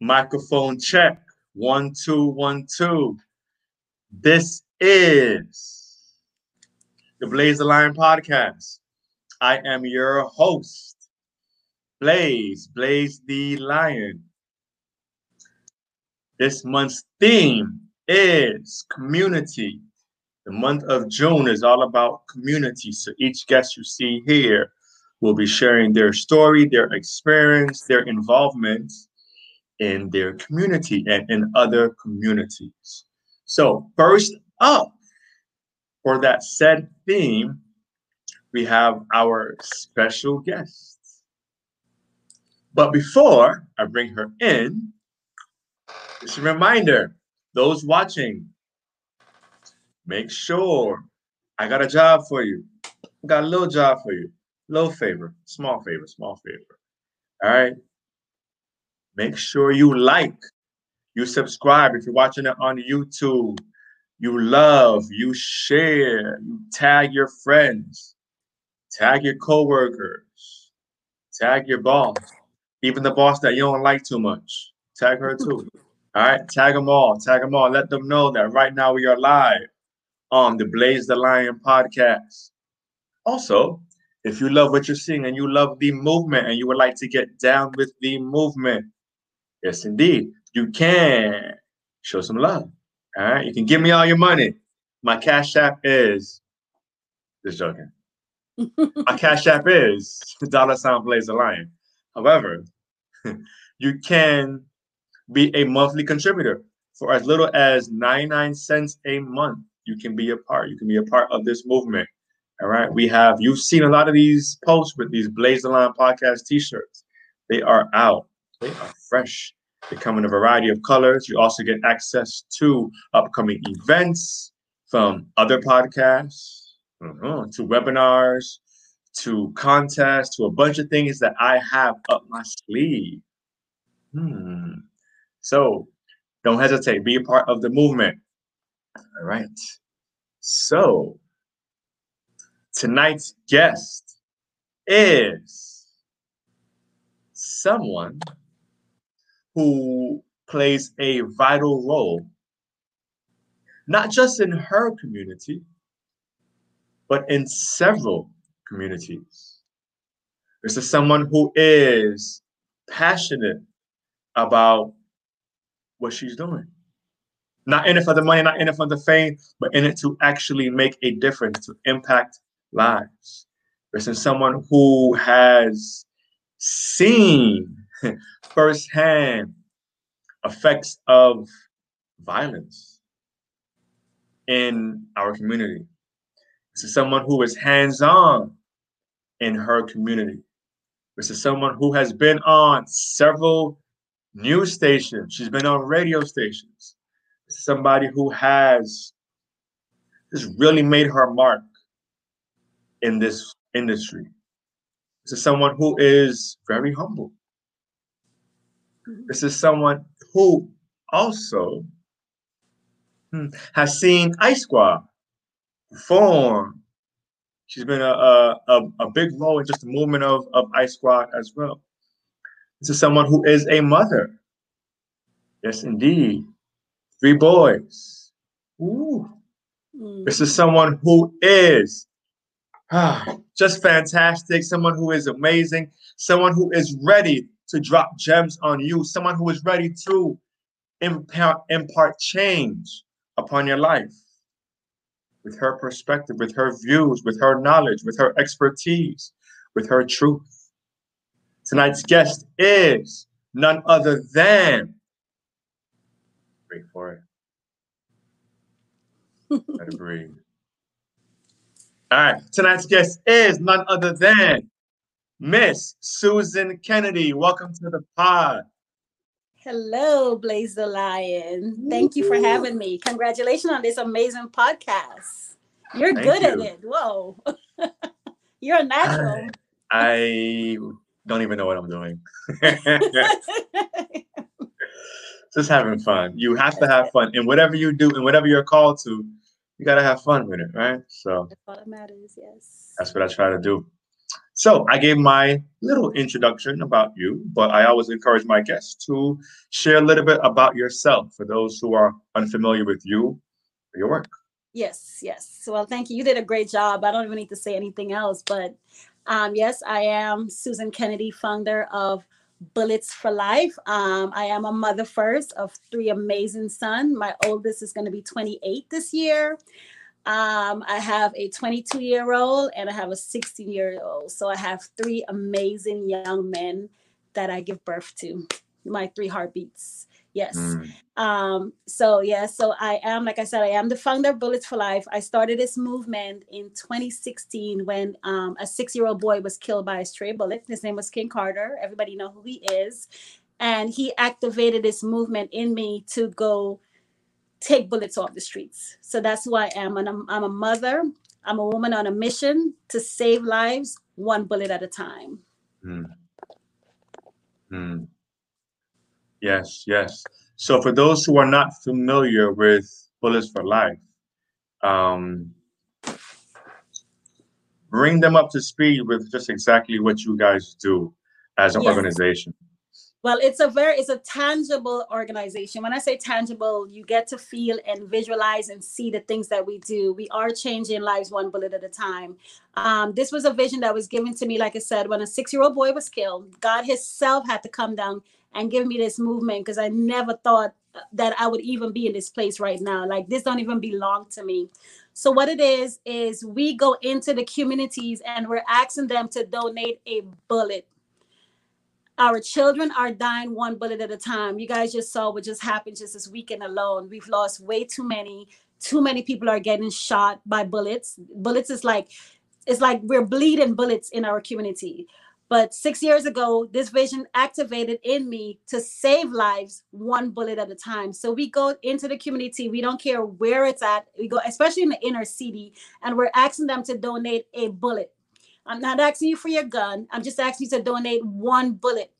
Microphone check. 1, 2, 1, 2. This is the Blaze the Lion podcast. I am your host, Blaze the Lion. This month's theme is community. The month of June is all about community. So each guest you see here will be sharing their story, their experience, their involvement in their community and in other communities. So first up for that said theme, we have our special guest. But before I bring her in, just a reminder, those watching, make sure I got a job for you. I got a little job for you. Little favor, small favor, small favor. All right. Make sure you like, you subscribe. If you're watching it on YouTube, you love, you share, you tag your friends, tag your coworkers, tag your boss, even the boss that you don't like too much. Tag her too. All right. Tag them all. Tag them all. Let them know that right now we are live on the Blaze the Lion podcast. Also, if you love what you're seeing and you love the movement and you would like to get down with the movement, yes, indeed, you can show some love. All right. You can give me all your money. My Cash App is, just joking. My Cash App is $BlazeTheLion. However, you can be a monthly contributor for as little as 99 cents a month. You can be a part. You can be a part of this movement. All right. We have, you've seen a lot of these posts with these Blaze the Lion podcast t-shirts. They are out. They are fresh. They come in a variety of colors. You also get access to upcoming events from other podcasts, to webinars, to contests, to a bunch of things that I have up my sleeve. So don't hesitate. Be a part of the movement. All right. So tonight's guest is someone who plays a vital role, not just in her community, but in several communities. This is someone who is passionate about what she's doing. Not in it for the money, not in it for the fame, but in it to actually make a difference, to impact lives. This is someone who has seen firsthand effects of violence in our community. This is someone who is hands-on in her community. This is someone who has been on several news stations. She's been on radio stations. This is somebody who has just really made her mark in this industry. This is someone who is very humble. This is someone who also has seen Ice Squad perform. She's been a big role in just the movement of Ice Squad as well. This is someone who is a mother. Yes, indeed. 3 boys. Ooh. This is someone who is just fantastic, someone who is amazing, someone who is ready to drop gems on you, someone who is ready to impart change upon your life with her perspective, with her views, with her knowledge, with her expertise, with her truth. Tonight's guest is none other than, wait for it, let it breathe. All right, tonight's guest is none other than Miss Susan Kennedy. Welcome to the pod. Hello, Blaze the Lion. Thank you for having me. Congratulations on this amazing podcast. You're good at it. Whoa. You're a natural. I don't even know what I'm doing. Just having fun. You have to have fun. And whatever you do and whatever you're called to, you got to have fun with it, right? So that's what I try to do. So I gave my little introduction about you, but I always encourage my guests to share a little bit about yourself for those who are unfamiliar with you or your work. Yes, yes. Well, thank you. You did a great job. I don't even need to say anything else, but yes, I am Susan Kennedy, founder of Bullets 4 Life. I am a mother first of 3 amazing sons. My oldest is going to be 28 this year. I have a 22-year-old and I have a 16-year-old. So I have 3 amazing young men that I give birth to, my 3 heartbeats. Yes. So I am, like I said, I am the founder of Bullets 4 Life. I started this movement in 2016 when a 6-year-old boy was killed by a stray bullet. His name was King Carter. Everybody know who he is. And he activated this movement in me to go take bullets off the streets. So that's who I am. And I'm a mother. I'm a woman on a mission to save lives 1 bullet at a time. Yes, yes. So for those who are not familiar with Bullets 4 Life, bring them up to speed with just exactly what you guys do as an organization. Well, it's a tangible organization. When I say tangible, you get to feel and visualize and see the things that we do. We are changing lives 1 bullet at a time. This was a vision that was given to me, like I said, when a 6-year-old boy was killed. God himself had to come down and give me this movement because I never thought that I would even be in this place right now. Like, this don't even belong to me. So what it is we go into the communities and we're asking them to donate a bullet. Our children are dying 1 bullet at a time. You guys just saw what just happened just this weekend alone. We've lost way too many. Too many people are getting shot by bullets. Bullets is like, it's like we're bleeding bullets in our community. But 6 years ago, this vision activated in me to save lives 1 bullet at a time. So we go into the community. We don't care where it's at. We go, especially in the inner city, and we're asking them to donate a bullet. I'm not asking you for your gun. I'm just asking you to donate 1 bullet.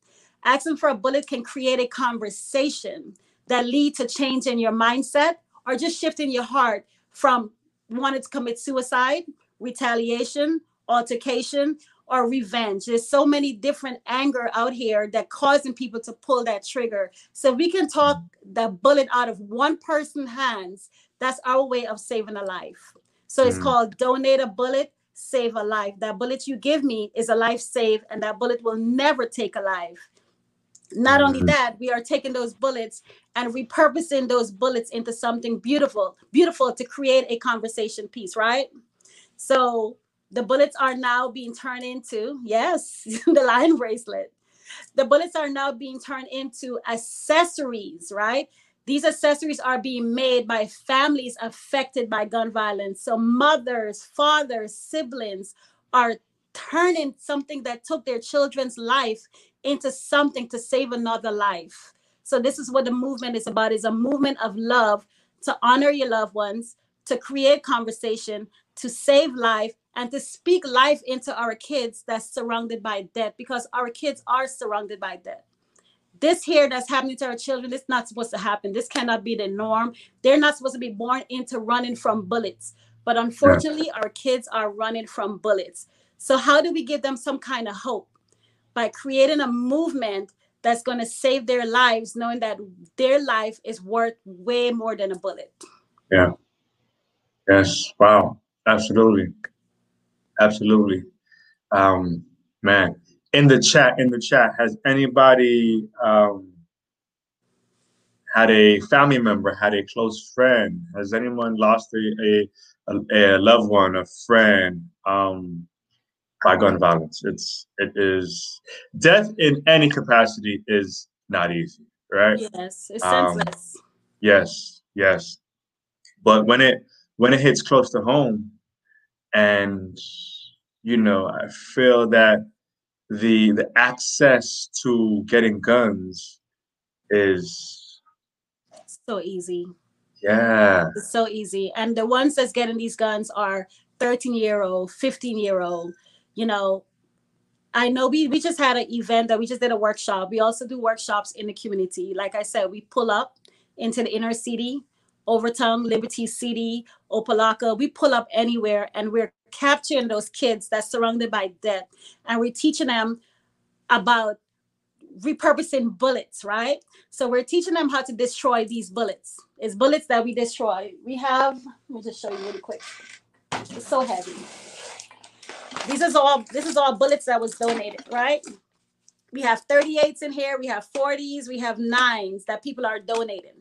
Asking for a bullet can create a conversation that leads to change in your mindset or just shifting your heart from wanting to commit suicide, retaliation, altercation, or revenge. There's so many different anger out here that causing people to pull that trigger. So we can talk the bullet out of 1 person's hands. That's our way of saving a life. So it's called donate a bullet, save a life. That bullet you give me is a life saved, and that bullet will never take a life. Not only that, we are taking those bullets and repurposing those bullets into something beautiful, beautiful to create a conversation piece, right? So the bullets are now being turned into, yes, the lion bracelet. The bullets are now being turned into accessories, right? These accessories are being made by families affected by gun violence. So mothers, fathers, siblings are turning something that took their children's life into something to save another life. So this is what the movement is about. It's a movement of love to honor your loved ones, to create conversation, to save life, and to speak life into our kids that's surrounded by death, because our kids are surrounded by death. This here that's happening to our children, it's not supposed to happen. This cannot be the norm. They're not supposed to be born into running from bullets. But unfortunately, our kids are running from bullets. So how do we give them some kind of hope? By creating a movement that's going to save their lives, knowing that their life is worth way more than a bullet. Yeah. Yes. Wow. Absolutely. Absolutely. Man, in the chat, has anybody had a family member, had a close friend? Has anyone lost a loved one, a friend by gun violence? It is death in any capacity is not easy, right? Yes, it's senseless. Yes, yes. But when it hits close to home, and you know, I feel that the access to getting guns is so easy. Yeah. It's so easy. And the ones that's getting these guns are 13-year-old, 15-year-old. You know, I know we just had an event that we just did a workshop. We also do workshops in the community. Like I said, we pull up into the inner city, Overtown, Liberty City, Opalaka. We pull up anywhere and we're capturing those kids that's surrounded by death. And we're teaching them about repurposing bullets, right? So we're teaching them how to destroy these bullets. It's bullets that we destroy. We have, let me just show you really quick. It's so heavy. This is all bullets that was donated, right? We have 38s in here, we have 40s, we have 9s that people are donating,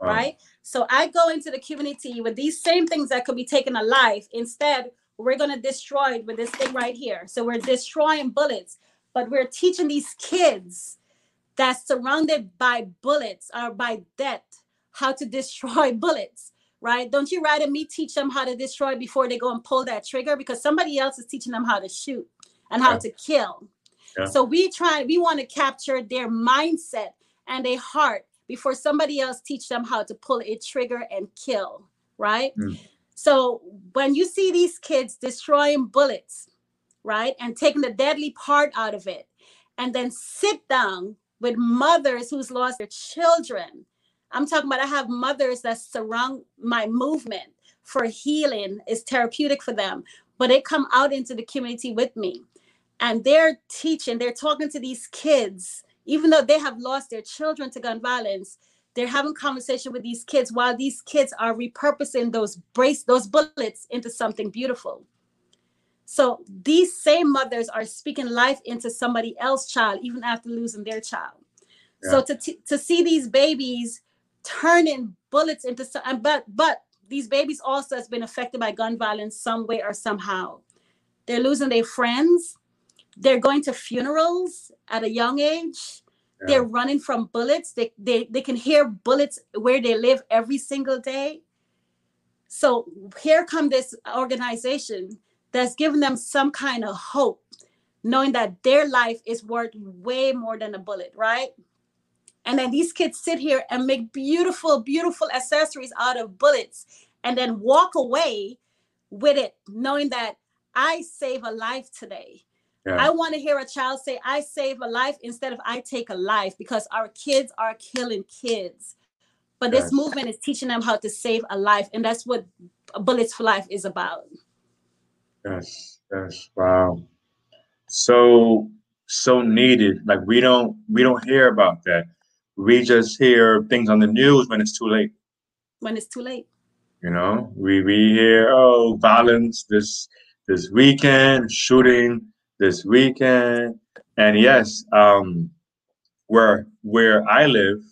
wow. Right? So I go into the community with these same things that could be taken alive. Instead, we're gonna destroy it with this thing right here. So we're destroying bullets, but we're teaching these kids that's surrounded by bullets or by death, how to destroy bullets, right? Don't you rather me teach them how to destroy before they go and pull that trigger, because somebody else is teaching them how to shoot and how to kill. Yeah. So we want to capture their mindset and their heart before somebody else teach them how to pull a trigger and kill, right? Mm. So when you see these kids destroying bullets, right, and taking the deadly part out of it, and then sit down with mothers who's lost their children. I'm talking about, I have mothers that surround my movement for healing. It's therapeutic for them, but they come out into the community with me. And they're teaching, they're talking to these kids, even though they have lost their children to gun violence, they're having conversation with these kids while these kids are repurposing those bullets into something beautiful. So these same mothers are speaking life into somebody else's child, even after losing their child. Yeah. So to see these babies turning bullets into, but these babies also has been affected by gun violence some way or somehow. They're losing their friends. They're going to funerals at a young age. Yeah. They're running from bullets. They can hear bullets where they live every single day. So here come this organization that's giving them some kind of hope, knowing that their life is worth way more than a bullet, right? And then these kids sit here and make beautiful, beautiful accessories out of bullets and then walk away with it, knowing that I save a life today. Yeah. I want to hear a child say, I save a life instead of I take a life, because our kids are killing kids. But this movement is teaching them how to save a life. And that's what Bullets for Life is about. Yes, yes, wow. So needed. Like we don't hear about that. We just hear things on the news when it's too late. When it's too late. You know, we hear, oh, violence this weekend, shooting this weekend. And yes, where I live,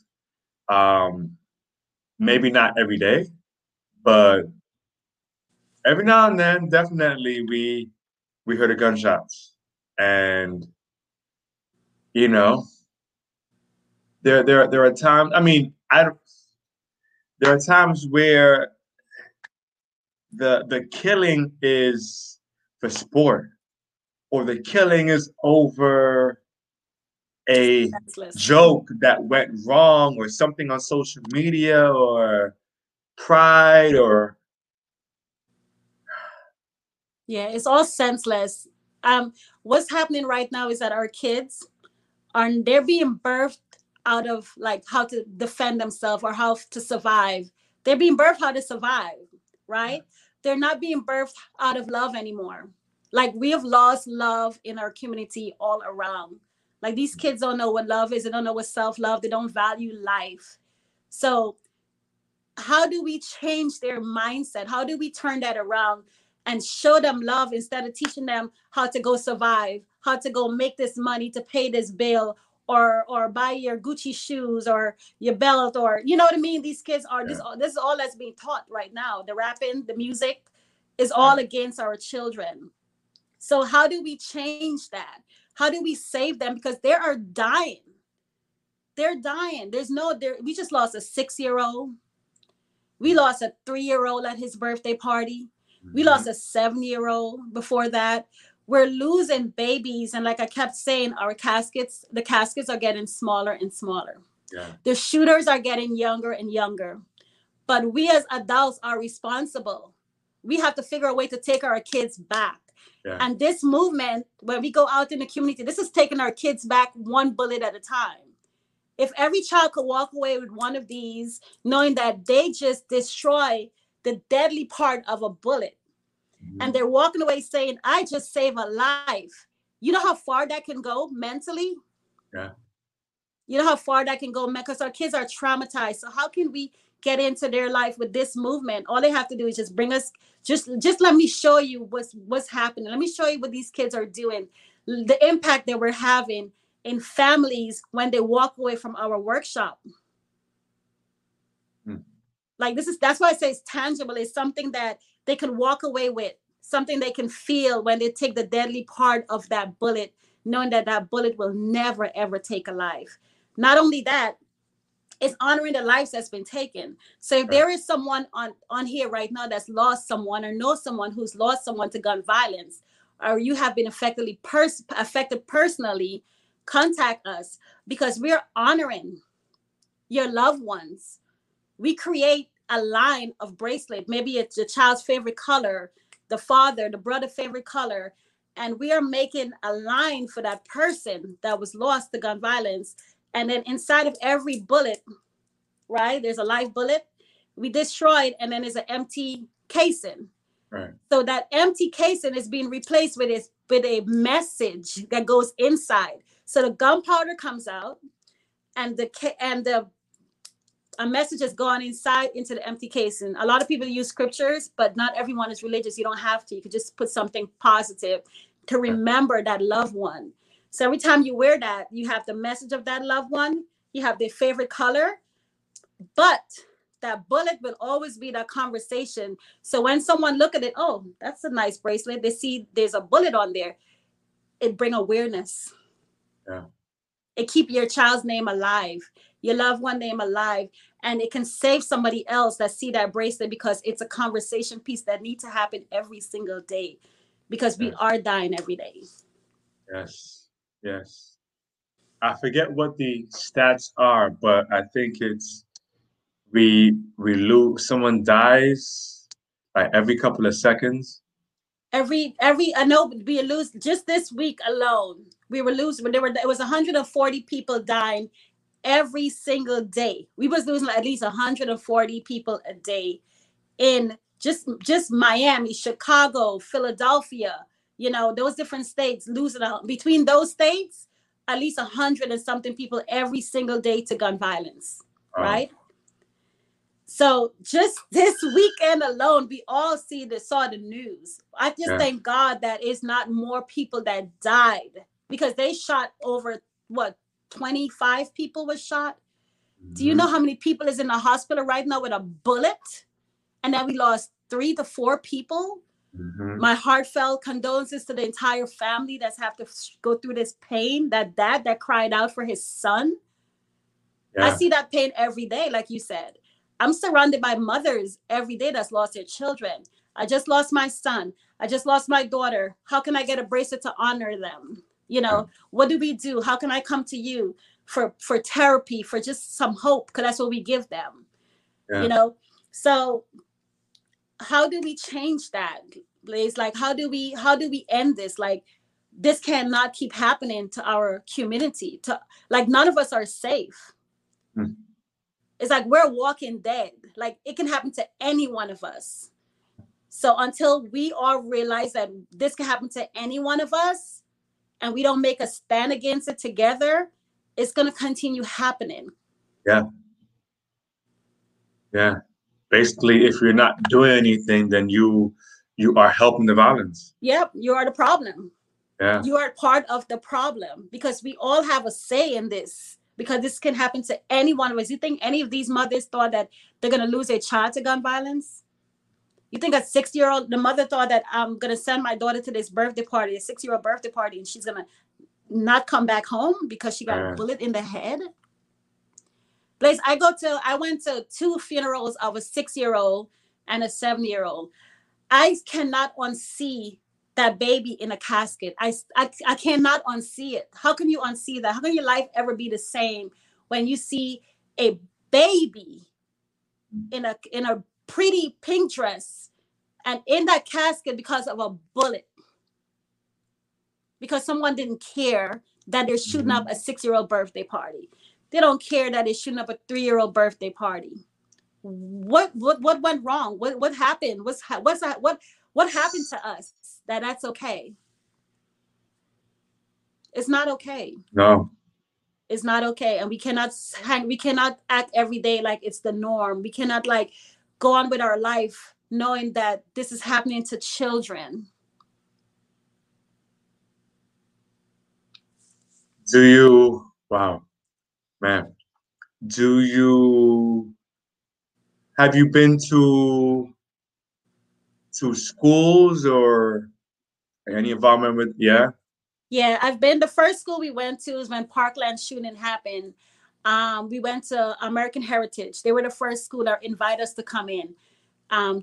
maybe not every day, but every now and then, definitely we heard the gunshots. And you know, there are times, I mean, there are times where the killing is for sport. Or the killing is over a joke that went wrong, or something on social media, or pride, or yeah, it's all senseless. What's happening right now is that our kids are they're being birthed out of like how to defend themselves or how to survive. They're being birthed how to survive, right? They're not being birthed out of love anymore. Like we have lost love in our community all around. Like these kids don't know what love is. They don't know what self-love. They don't value life. So how do we change their mindset? How do we turn that around and show them love instead of teaching them how to go survive, how to go make this money to pay this bill or buy your Gucci shoes or your belt or, you know what I mean? These kids are, this is all that's being taught right now. The rapping, the music is all against our children. So how do we change that? How do we save them? Because they are dying. They're dying. We just lost a 6-year-old. We lost a 3-year-old at his birthday party. We lost a 7-year-old before that. We're losing babies. And like I kept saying, the caskets are getting smaller and smaller. Yeah. The shooters are getting younger and younger. But we as adults are responsible. We have to figure a way to take our kids back. Yeah. And this movement, when we go out in the community, this is taking our kids back one bullet at a time. If every child could walk away with one of these, knowing that they just destroy the deadly part of a bullet, mm-hmm. and they're walking away saying, I just saved a life. You know how far that can go mentally? Yeah. You know how far that can go, because our kids are traumatized. So how can we get into their life with this movement? All they have to do is just bring us, just let me show you what's happening. Let me show you what these kids are doing, the impact that we're having in families when they walk away from our workshop. Hmm. Like that's why I say it's tangible. It's something that they can walk away with, something they can feel when they take the deadly part of that bullet, knowing that that bullet will never, ever take a life. Not only that, it's honoring the lives that's been taken. So if there is someone on here right now that's lost someone, or knows someone who's lost someone to gun violence, or you have been affected personally, contact us, because we're honoring your loved ones. We create a line of bracelet. Maybe it's your child's favorite color, the father, the brother favorite color. And we are making a line for that person that was lost to gun violence. And then inside of every bullet, right, there's a live bullet. We destroyed, and then there's an empty casing. Right. So that empty casing is being replaced with a message that goes inside. So the gunpowder comes out, and a message has gone inside into the empty casing. A lot of people use scriptures, but not everyone is religious. You don't have to. You could just put something positive to remember that loved one. So every time you wear that, you have the message of that loved one. You have their favorite color. But that bullet will always be that conversation. So when someone look at it, oh, that's a nice bracelet. They see there's a bullet on there. It bring awareness. Yeah. It keep your child's name alive, your loved one name alive, and it can save somebody else that see that bracelet, because it's a conversation piece that needs to happen every single day, because we are dying every day. Yes, yes. I forget what the stats are, but I think it's we lose, someone dies like every couple of seconds. Every I know we lose, just this week alone, we were losing, when it was 140 people dying every single day. We was losing at least 140 people a day in just Miami, Chicago, Philadelphia, you know, those different states, losing between those states, at least 100 and something people every single day to gun violence, right? So just this weekend alone, we all saw the news. I just thank God that it's not more people that died, because they shot over, 25 people were shot. Mm-hmm. Do you know how many people is in the hospital right now with a bullet? And then we lost 3 to 4 people. Mm-hmm. My heartfelt condolences to the entire family that's have to go through this pain, that dad that cried out for his son. Yeah. I see that pain every day, like you said. I'm surrounded by mothers every day that's lost their children. I just lost my son. I just lost my daughter. How can I get a bracelet to honor them? You know, what do we do? How can I come to you for therapy, for just some hope? Because that's what we give them, you know? So how do we change that, Blaze? Like, how do we end this? Like, this cannot keep happening to our community. Like, none of us are safe. Mm. It's like we're walking dead. Like, it can happen to any one of us. So until we all realize that this can happen to any one of us, and we don't make a stand against it together, it's going to continue happening. Yeah. Yeah. Basically, if you're not doing anything, then you are helping the violence. Yep. You are the problem. Yeah. You are part of the problem, because we all have a say in this. Because this can happen to any one of us. You think any of these mothers thought that they're going to lose their child to gun violence? You think a 6-year-old, the mother thought that I'm going to send my daughter to this birthday party, a 6-year-old birthday party, and she's going to not come back home because she got a bullet in the head? Blaze, I went to 2 funerals of a 6-year-old and a 7-year-old. I cannot unsee that baby in a casket. I cannot unsee it. How can you unsee that? How can your life ever be the same when you see a baby in a pretty pink dress and in that casket because of a bullet? Because someone didn't care that they're shooting up a 6-year-old birthday party. They don't care that it's shooting up a 3-year-old birthday party. What went wrong? What happened? What happened to us that that's okay? It's not okay. No. It's not okay. And we cannot act every day like it's the norm. We cannot like go on with our life knowing that this is happening to children. Do you, wow, man, do you, have you been to schools or any involvement with, yeah? Yeah, I've been, the first school we went to is when Parkland shooting happened. We went to American Heritage. They were the first school that invited us to come in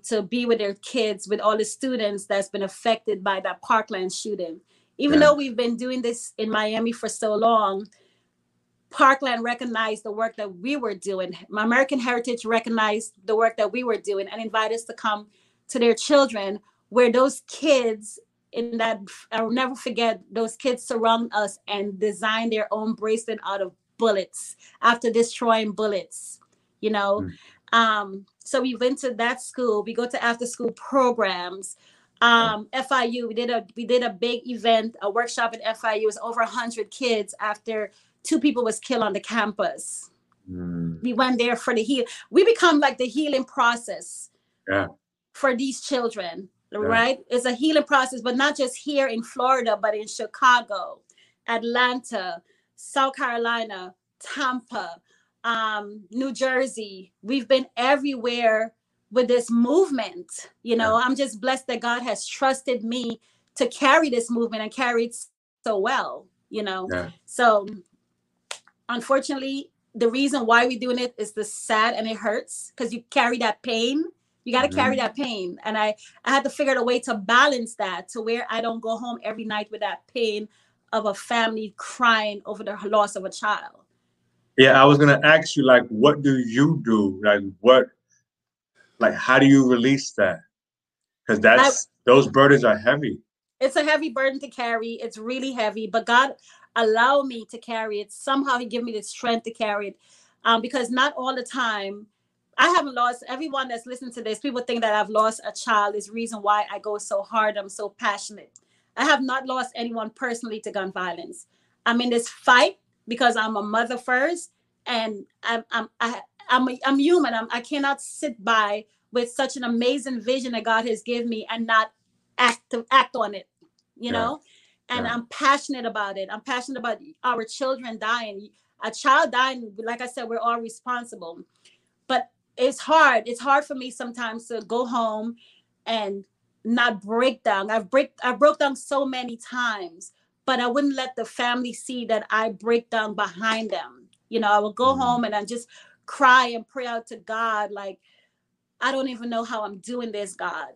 to be with their kids, with all the students that's been affected by that Parkland shooting. Even though we've been doing this in Miami for so long, Parkland recognized the work that we were doing. American Heritage recognized the work that we were doing and invited us to come to their children, where those kids in that, I'll never forget, those kids surround us and design their own bracelet out of bullets after destroying bullets, you know? So we went to that school, we go to after school programs. FIU, we did a big event, a workshop at FIU. It was over 100 kids after 2 people was killed on the campus. We went there for the heal. We become like the healing process for these children, right? It's a healing process, but not just here in Florida, but in Chicago, Atlanta, South Carolina, Tampa, New Jersey. We've been everywhere with this movement, you know. I'm just blessed that God has trusted me to carry this movement and carry it so well, you know. So unfortunately, the reason why we're doing it is the sad, and it hurts because you carry that pain. You got to carry that pain. And I had to figure out a way to balance that to where I don't go home every night with that pain of a family crying over the loss of a child. Yeah, I was gonna ask you, like, what do you do? Like, what, like, how do you release that? Because that's, those burdens are heavy. It's a heavy burden to carry. It's really heavy, but God allowed me to carry it. Somehow he gave me the strength to carry it, because not all the time, I haven't lost, everyone that's listening to this, people think that I've lost a child is the reason why I go so hard, I'm so passionate. I have not lost anyone personally to gun violence. I'm in this fight because I'm a mother first, and I'm human. I cannot sit by with such an amazing vision that God has given me and not act on it, you know? And I'm passionate about it. I'm passionate about our children dying. A child dying, like I said, we're all responsible. But it's hard. It's hard for me sometimes to go home and not break down. I broke down so many times, but I wouldn't let the family see that I break down behind them. You know, I would go home and I just cry and pray out to God, like, I don't even know how I'm doing this, God.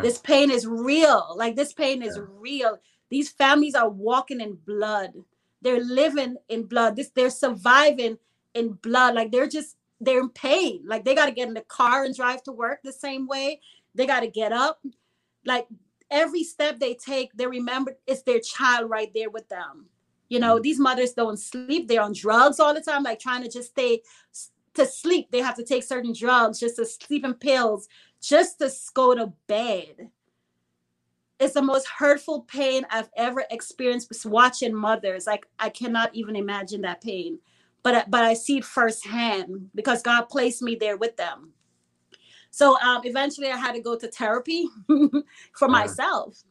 This pain is real. Like, this pain is real. These families are walking in blood. They're living in blood. They're surviving in blood. Like, they're in pain. Like, they got to get in the car and drive to work the same way. They got to get up. Like, every step they take, they remember it's their child right there with them. You know, these mothers don't sleep. They're on drugs all the time, like trying to just stay to sleep. They have to take certain drugs, just to sleeping pills, just to go to bed. It's the most hurtful pain I've ever experienced watching mothers. Like, I cannot even imagine that pain, but I see it firsthand because God placed me there with them. So eventually I had to go to therapy for myself.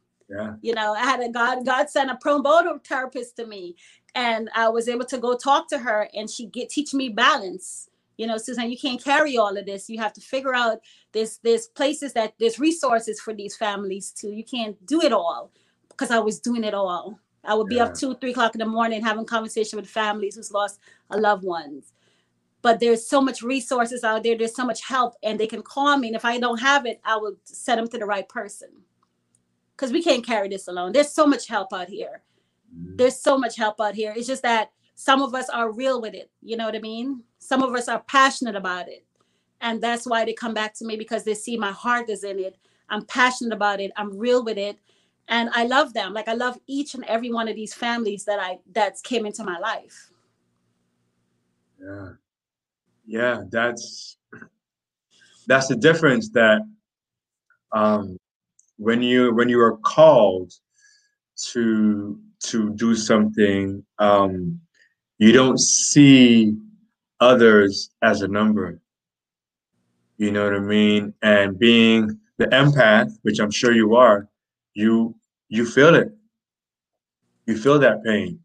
You know, I had God sent a pro bono therapist to me, and I was able to go talk to her, and she teach me balance. You know, Susan, you can't carry all of this. You have to figure out there's places that there's resources for these families too. You can't do it all, because I was doing it all. I would be up 2, 3 o'clock in the morning having conversation with families who's lost a loved ones. But there's so much resources out there. There's so much help, and they can call me. And if I don't have it, I will send them to the right person, because we can't carry this alone. There's so much help out here. There's so much help out here. It's just that some of us are real with it. You know what I mean? Some of us are passionate about it. And that's why they come back to me, because they see my heart is in it. I'm passionate about it. I'm real with it. And I love them. Like, I love each and every one of these families that that's came into my life. Yeah, that's the difference, that when you are called to do something, you don't see others as a number. You know what I mean? And being the empath, which I'm sure you are, you feel it. You feel that pain.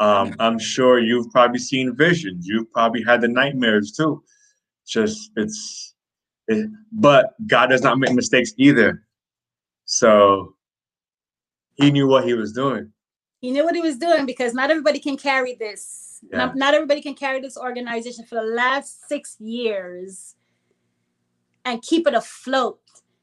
I'm sure you've probably seen visions. You've probably had the nightmares too. But God does not make mistakes either. So he knew what he was doing. He knew what he was doing, because not everybody can carry this. Yeah. Not everybody can carry this organization for the last 6 years and keep it afloat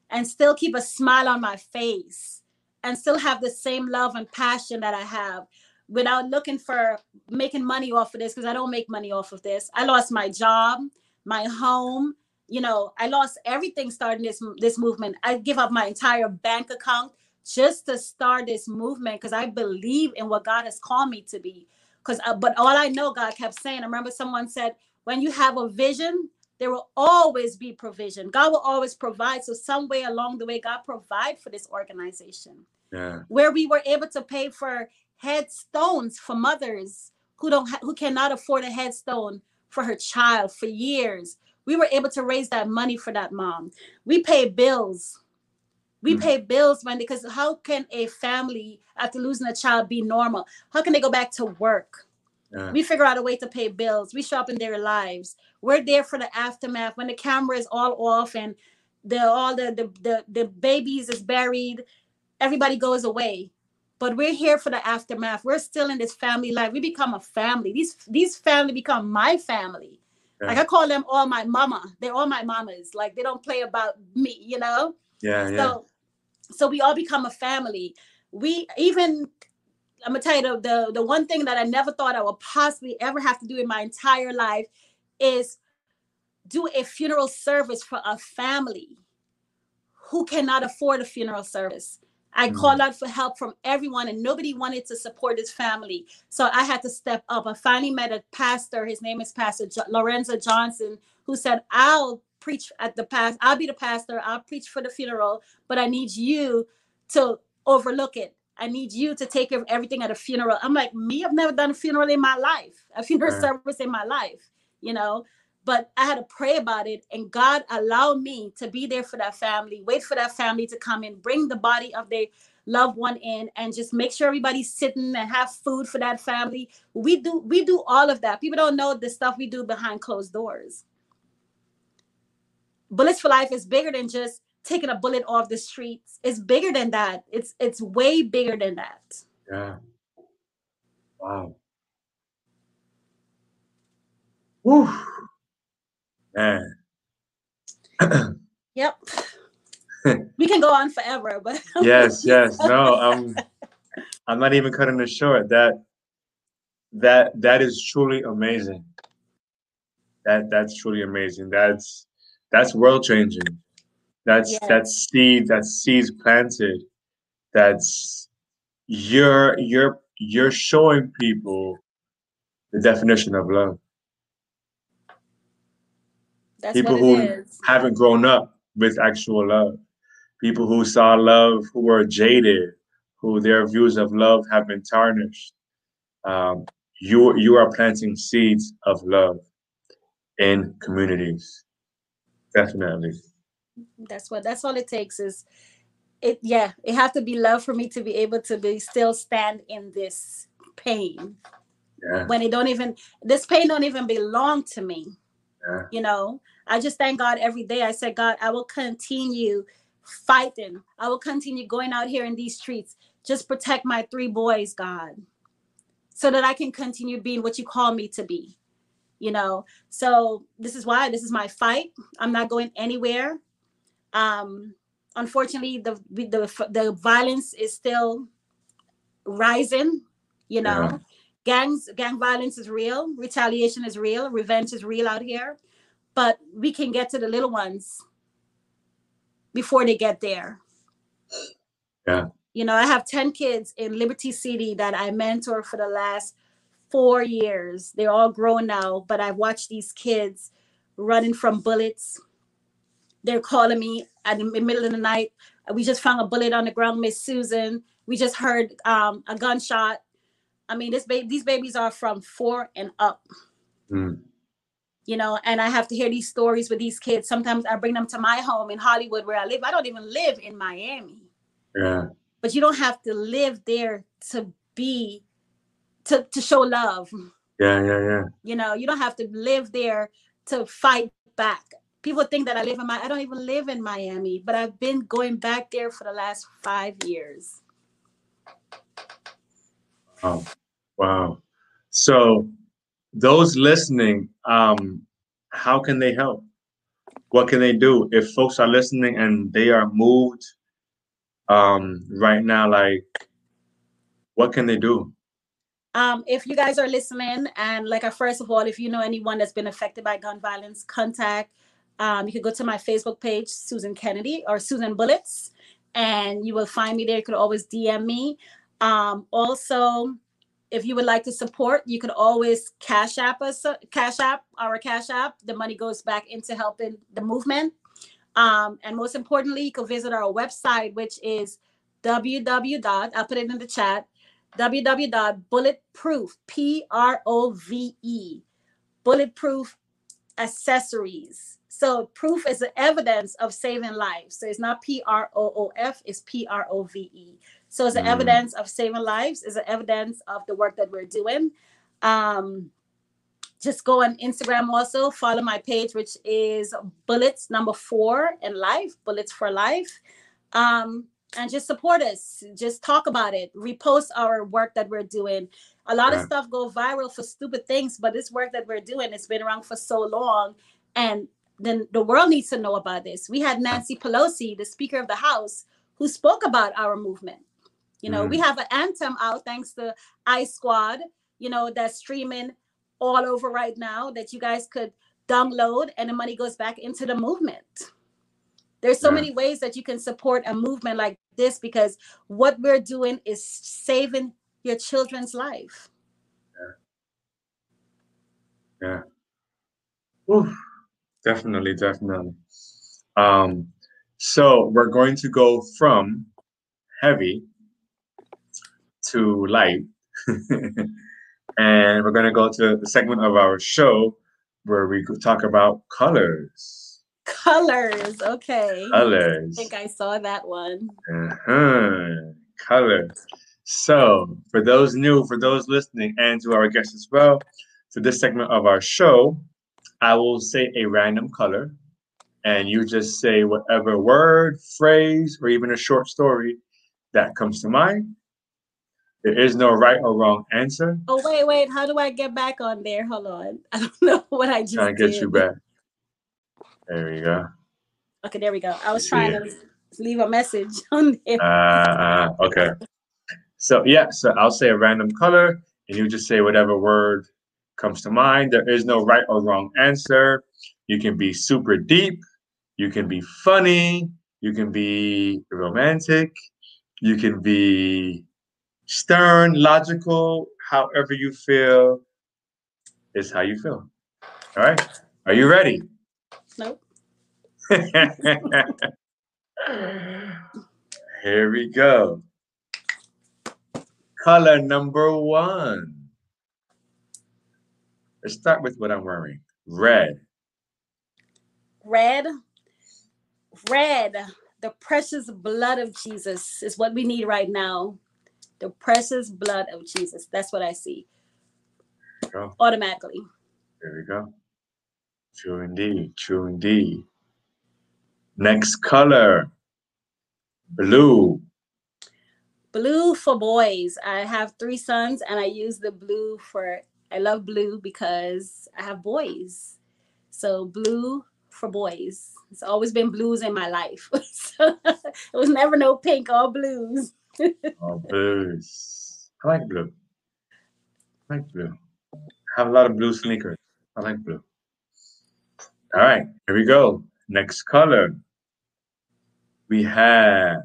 and still keep a smile on my face and still have the same love and passion that I have, without looking for making money off of this, because I don't make money off of this. I lost my job, my home. You know, I lost everything starting this movement. I give up my entire bank account just to start this movement, because I believe in what God has called me to be. But all I know, God kept saying, I remember someone said, when you have a vision, there will always be provision. God will always provide. So some way along the way, God provide for this organization. Yeah. Where we were able to pay for headstones for mothers who cannot afford a headstone for her child for years. We were able to raise that money for that mom. We pay bills. We pay bills because how can a family after losing a child be normal? How can they go back to work? Yeah. We figure out a way to pay bills. We sharpen their lives. We're there for the aftermath when the camera is all off and all the babies is buried. Everybody goes away. But we're here for the aftermath. We're still in this family life. We become a family. These family become my family. Yeah. Like I call them all my mama. They're all my mamas. Like they don't play about me, you know? Yeah, yeah. So we all become a family. I'm gonna tell you the one thing that I never thought I would possibly ever have to do in my entire life is do a funeral service for a family who cannot afford a funeral service. I called out for help from everyone, and nobody wanted to support his family. So I had to step up. I finally met a pastor. His name is Pastor Lorenzo Johnson, who said, I'll preach at the past. I'll be the pastor. I'll preach for the funeral, but I need you to overlook it. I need you to take care of everything at a funeral. I'm like, me? I've never done a funeral in my life, a funeral service in my life, you know? But I had to pray about it, and God allowed me to be there for that family, wait for that family to come in, bring the body of their loved one in, and just make sure everybody's sitting and have food for that family. We do all of that. People don't know the stuff we do behind closed doors. Bullets for Life is bigger than just taking a bullet off the streets. It's bigger than that. It's way bigger than that. Yeah. Wow. Woo. Man. Yep. We can go on forever, but yes. No, I'm not even cutting it short. That is truly amazing. That's truly amazing. That's world changing. That's seeds planted. That's you're showing people the definition of love. That's people who haven't grown up with actual love, people who saw love, who were jaded, who their views of love have been tarnished. You are planting seeds of love in communities. Definitely. That's all it takes is it. Yeah. It have to be love for me to be able to still stand in this pain. Yeah. When this pain don't even belong to me. Yeah. You know, I just thank God every day. I said, God, I will continue fighting. I will continue going out here in these streets. Just protect my 3 boys, God, so that I can continue being what you call me to be, you know. So this is why this is my fight. I'm not going anywhere. Unfortunately, the violence is still rising, you know. Yeah. Gang violence is real. Retaliation is real. Revenge is real out here. But we can get to the little ones before they get there. Yeah. You know, I have 10 kids in Liberty City that I mentor for the last 4 years. They're all grown now, but I've watched these kids running from bullets. They're calling me at the middle of the night. We just found a bullet on the ground, Miss Susan. We just heard a gunshot. I mean, these babies are from 4 and up. Mm. You know, and I have to hear these stories with these kids. Sometimes I bring them to my home in Hollywood where I live. I don't even live in Miami. Yeah. But you don't have to live there to be, to show love. Yeah, yeah, yeah. You know, you don't have to live there to fight back. People think that I live in Miami. I don't even live in Miami, but I've been going back there for the last 5 years. Wow. Wow. So those listening, how can they help? What can they do? If folks are listening and they are moved right now, like, what can they do? If you guys are listening and, like, first of all, if you know anyone that's been affected by gun violence, contact. You can go to my Facebook page, Susan Kennedy or Susan Bullets, and you will find me there. You could always DM me. Also, if you would like to support, you can always cash app. The money goes back into helping the movement. And most importantly, you can visit our website, which is I'll put it in the chat, www.bulletproof, P-R-O-V-E, bulletproof accessories. So proof is the evidence of saving lives. So it's not P-R-O-O-F, it's P-R-O-V-E. So it's the evidence of saving lives, is the evidence of the work that we're doing. Just go on Instagram also, follow my page, which is Bullets 4 Life. And just support us, just talk about it, repost our work that we're doing. A lot of stuff go viral for stupid things, but this work that we're doing, it's been around for so long, and then the world needs to know about this. We had Nancy Pelosi, the Speaker of the House, who spoke about our movement. You know, we have an anthem out thanks to Ice Squad, you know, that's streaming all over right now that you guys could download, and the money goes back into the movement. There's so many ways that you can support a movement like this, because what we're doing is saving your children's life. Yeah. Ooh, definitely. So we're going to go from heavy to light. And we're going to go to the segment of our show where we could talk about colors. Colors, okay. Colors. I think I saw that one. Colors. So for those new, for those listening, and to our guests as well, for this segment of our show, I will say a random color, and you just say whatever word, phrase, or even a short story that comes to mind. There is no right or wrong answer. Oh, wait. How do I get back on there? Hold on. I don't know what I just did. Trying to get you back. There we go. Okay, there we go. I was trying to leave a message on there. Okay. So, so I'll say a random color, and you just say whatever word comes to mind. There is no right or wrong answer. You can be super deep. You can be funny. You can be romantic. You can be stern, logical. However you feel is how you feel. All right. Are you ready? Nope. Here we go. Color number one. Let's start with what I'm wearing. Red. Red. The precious blood of Jesus is what we need right now. The precious blood of Jesus. That's what I see. Automatically. There we go. True indeed. Next color. Blue. Blue for boys. I have 3 sons, and I use the blue for, I love blue because I have boys. So blue for boys. It's always been blues in my life. So it was never no pink, all blues. Oh, blues. I like blue. I have a lot of blue sneakers. I like blue. All right, here we go. Next color. We have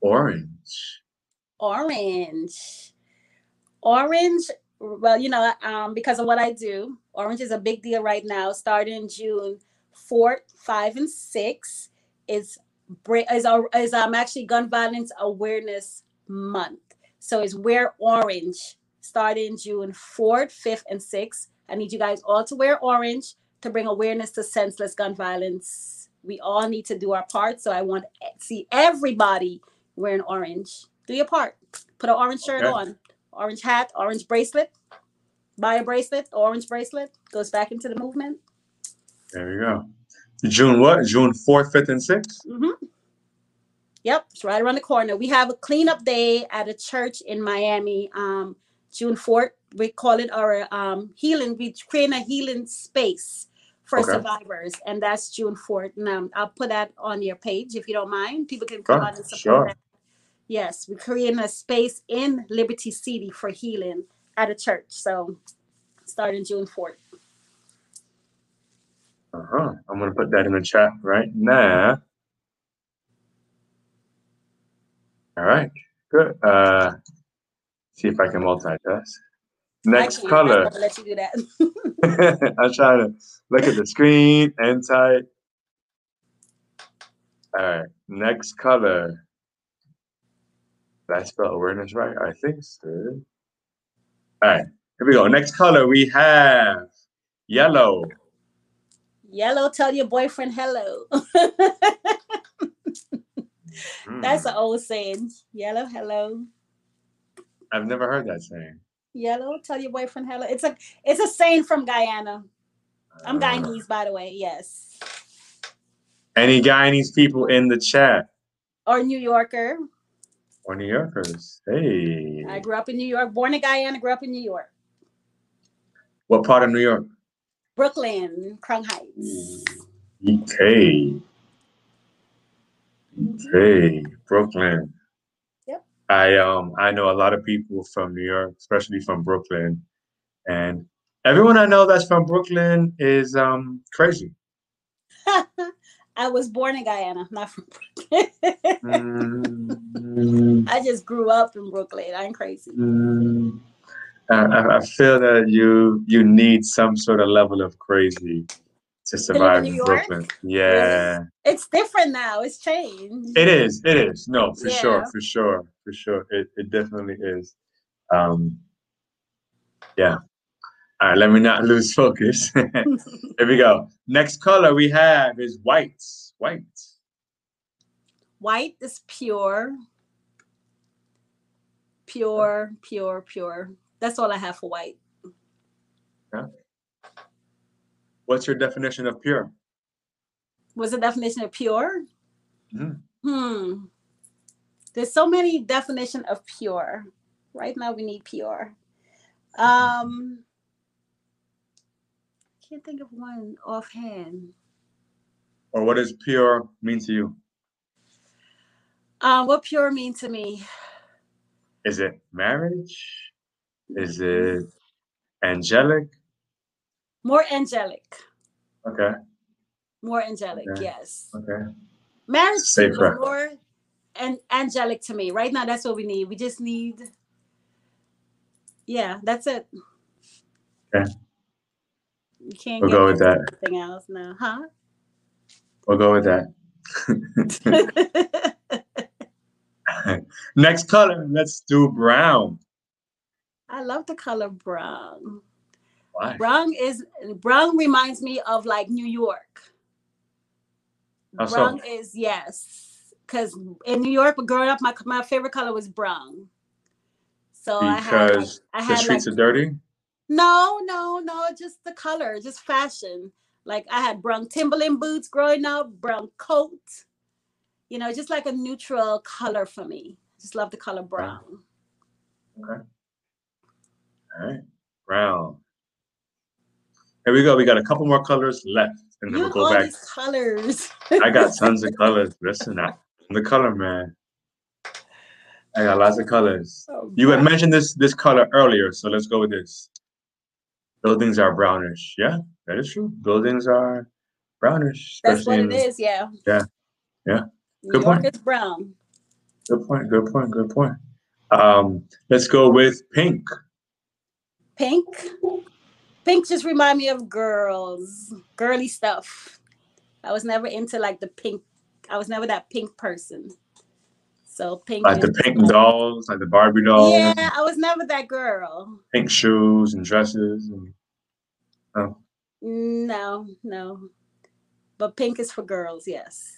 orange. Orange. Orange Well, you know, because of what I do, Orange is a big deal right now. Starting June 4th, 5, and 6 is actually Gun Violence Awareness Month. So it's Wear Orange starting June 4th, 5th, and 6th. I need you guys all to wear orange to bring awareness to senseless gun violence. We all need to do our part. So I want to see everybody wearing orange. Do your part. Put an orange shirt on. Orange hat, orange bracelet, buy a bracelet, orange bracelet, goes back into the movement. There you go. June what? June 4th, 5th, and 6th? Mm-hmm. Yep, it's right around the corner. We have a cleanup day at a church in Miami, June 4th. We call it our healing. We create a healing space for survivors, and that's June 4th. And I'll put that on your page if you don't mind. People can come on and support that. Yes, we're creating a space in Liberty City for healing at a church. So starting June 4th. I'm going to put that in the chat right now. All right. Good. See if I can multitask. Next color. I'll let you do that. I'm trying to look at the screen and type. All right. Next color. That's spelled awareness, right? I think so. All right, here we go. Next color we have yellow. Yellow, tell your boyfriend hello. That's an old saying. Yellow, hello. I've never heard that saying. Yellow, tell your boyfriend hello. It's a saying from Guyana. I'm Guyanese, by the way. Yes. Any Guyanese people in the chat? Or New Yorker? Or New Yorkers. Hey. I grew up in New York. Born in Guyana, grew up in New York. What part of New York? Brooklyn, Crown Heights. Okay. Brooklyn. Yep. I know a lot of people from New York, especially from Brooklyn. And everyone I know that's from Brooklyn is crazy. I was born in Guyana, not from Brooklyn. I just grew up in Brooklyn. I'm crazy. I feel that you need some sort of level of crazy to survive in Brooklyn. Yeah. It's different now. It's changed. It is. No, for sure. For sure. It definitely is. Yeah. All right, let me not lose focus. Here we go. Next color we have is whites. White is pure. Pure. That's all I have for white. Yeah. What's your definition of pure? What's the definition of pure? There's so many definitions of pure. Right now we need pure. Can't think of one offhand. Or what does pure mean to you? What pure mean to me? Is it marriage? Is it angelic? More angelic. Okay. More angelic, yes. Okay. Marriage is more angelic to me. Right now, that's what we need. We just need, that's it. Okay. You can't we'll go with that. Anything else now, huh? We'll go with that. Next color, let's do brown. I love the color brown. Why? Brown reminds me of like New York. How brown so? Because in New York, growing up, my favorite color was brown. So because the streets are dirty. No, just the color, just fashion. Like I had brown Timberland boots growing up, brown coat. You know, just like a neutral color for me. Just love the color brown. Okay. All right. Brown. Here we go. We got a couple more colors left. And then we'll go back. Colors. I got tons of colors. Listen, I'm the color man. I got lots of colors. Oh, you had mentioned this color earlier, so let's go with this. Buildings are brownish. Yeah, that is true. Buildings are brownish. That's what it is, yeah. Yeah. Good point. It's brown. Good point. Let's go with pink. Pink. Pink just remind me of girls, girly stuff. I was never into like the pink. I was never that pink person. So pink. Like the pink dolls, like the Barbie dolls. Yeah, I was never that girl. Pink shoes and dresses. And, oh. No, no. But pink is for girls, yes.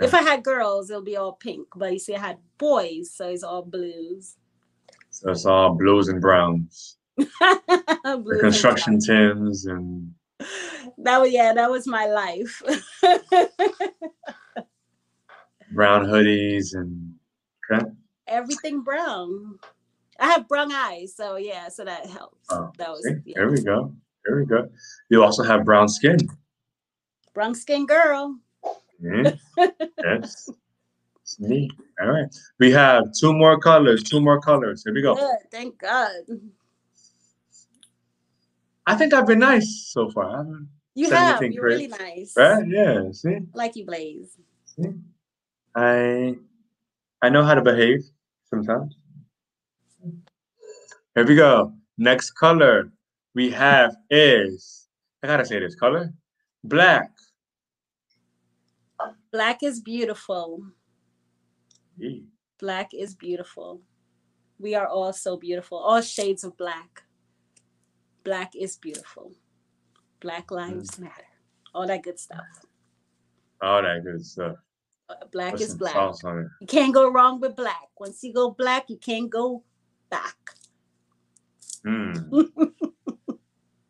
Yeah. If I had girls, it'll be all pink. But you see, I had boys, so it's all blues. So it's all blues and browns. The construction tins and... That was, yeah, that was my life. Brown hoodies and okay. Everything brown. I have brown eyes, so yeah, so that helps. Oh, that was yeah. There we go. There we go. You also have brown skin. Brown skin girl. Mm-hmm. Yes. It's me. All right. We have two more colors. Two more colors. Here we go. Good. Thank God. I think I've been nice so far. I haven't you have. You're crazy. Really nice. Right? Yeah. See? Like you, Blaze. See? I know how to behave sometimes. Here we go. Next color we have is, I gotta say this color, black. Black is beautiful. Yeah. Black is beautiful. We are all so beautiful. All shades of black. Black is beautiful. Black lives matter. All that good stuff. All that good stuff. Black is black. Awesome. You can't go wrong with black. Once you go black, you can't go back. Mm.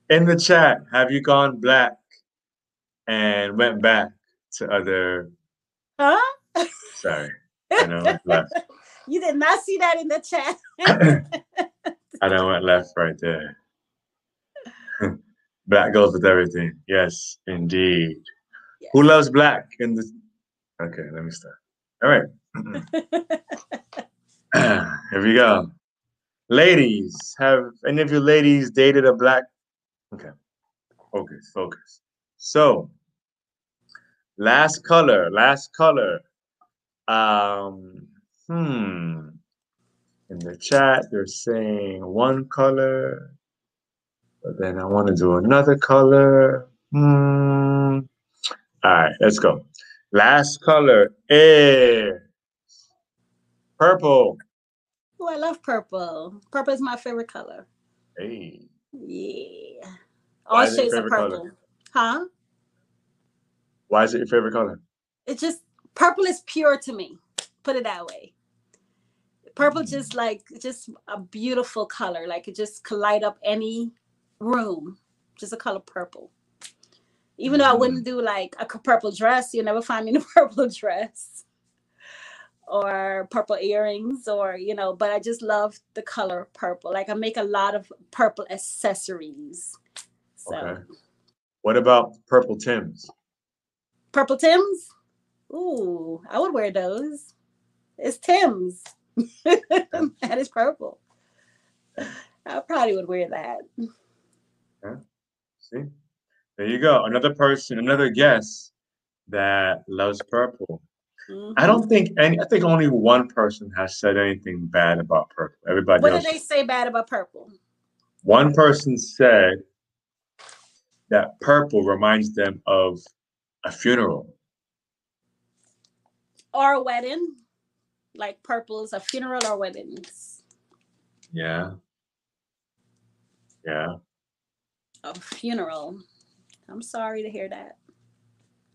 In the chat, have you gone black and went back to other? Huh? Sorry. I know I left. You did not see that in the chat. I know I left right there. Black goes with everything. Yes, indeed. Yes. Who loves black in the... Okay, let me start. All right. Here we go. Ladies, have any of you ladies dated a black? Okay. Focus, focus. So, last color, last color. In the chat, they're saying one color, but then I want to do another color. All right, let's go. Last color is purple. Oh, I love purple. Purple is my favorite color. Hey. Yeah. All shades of purple. Color? Huh? Why is it your favorite color? It's just, purple is pure to me. Put it that way. Purple just like, just a beautiful color. Like it just could light up any room. Just the color purple. Even though I wouldn't do like a purple dress, you'll never find me in a purple dress or purple earrings or, you know, but I just love the color purple. Like I make a lot of purple accessories. So. Okay. What about purple Tims? Purple Tims? Ooh, I would wear those. It's Tims. That is purple. I probably would wear that. Yeah. See? There you go. Another person, another guest that loves purple. Mm-hmm. I don't think any, I think only one person has said anything bad about purple. Everybody else. What did they say bad about purple? One person said that purple reminds them of a funeral. Or a wedding. Like purples, a funeral or weddings. Yeah. Yeah. A funeral. I'm sorry to hear that.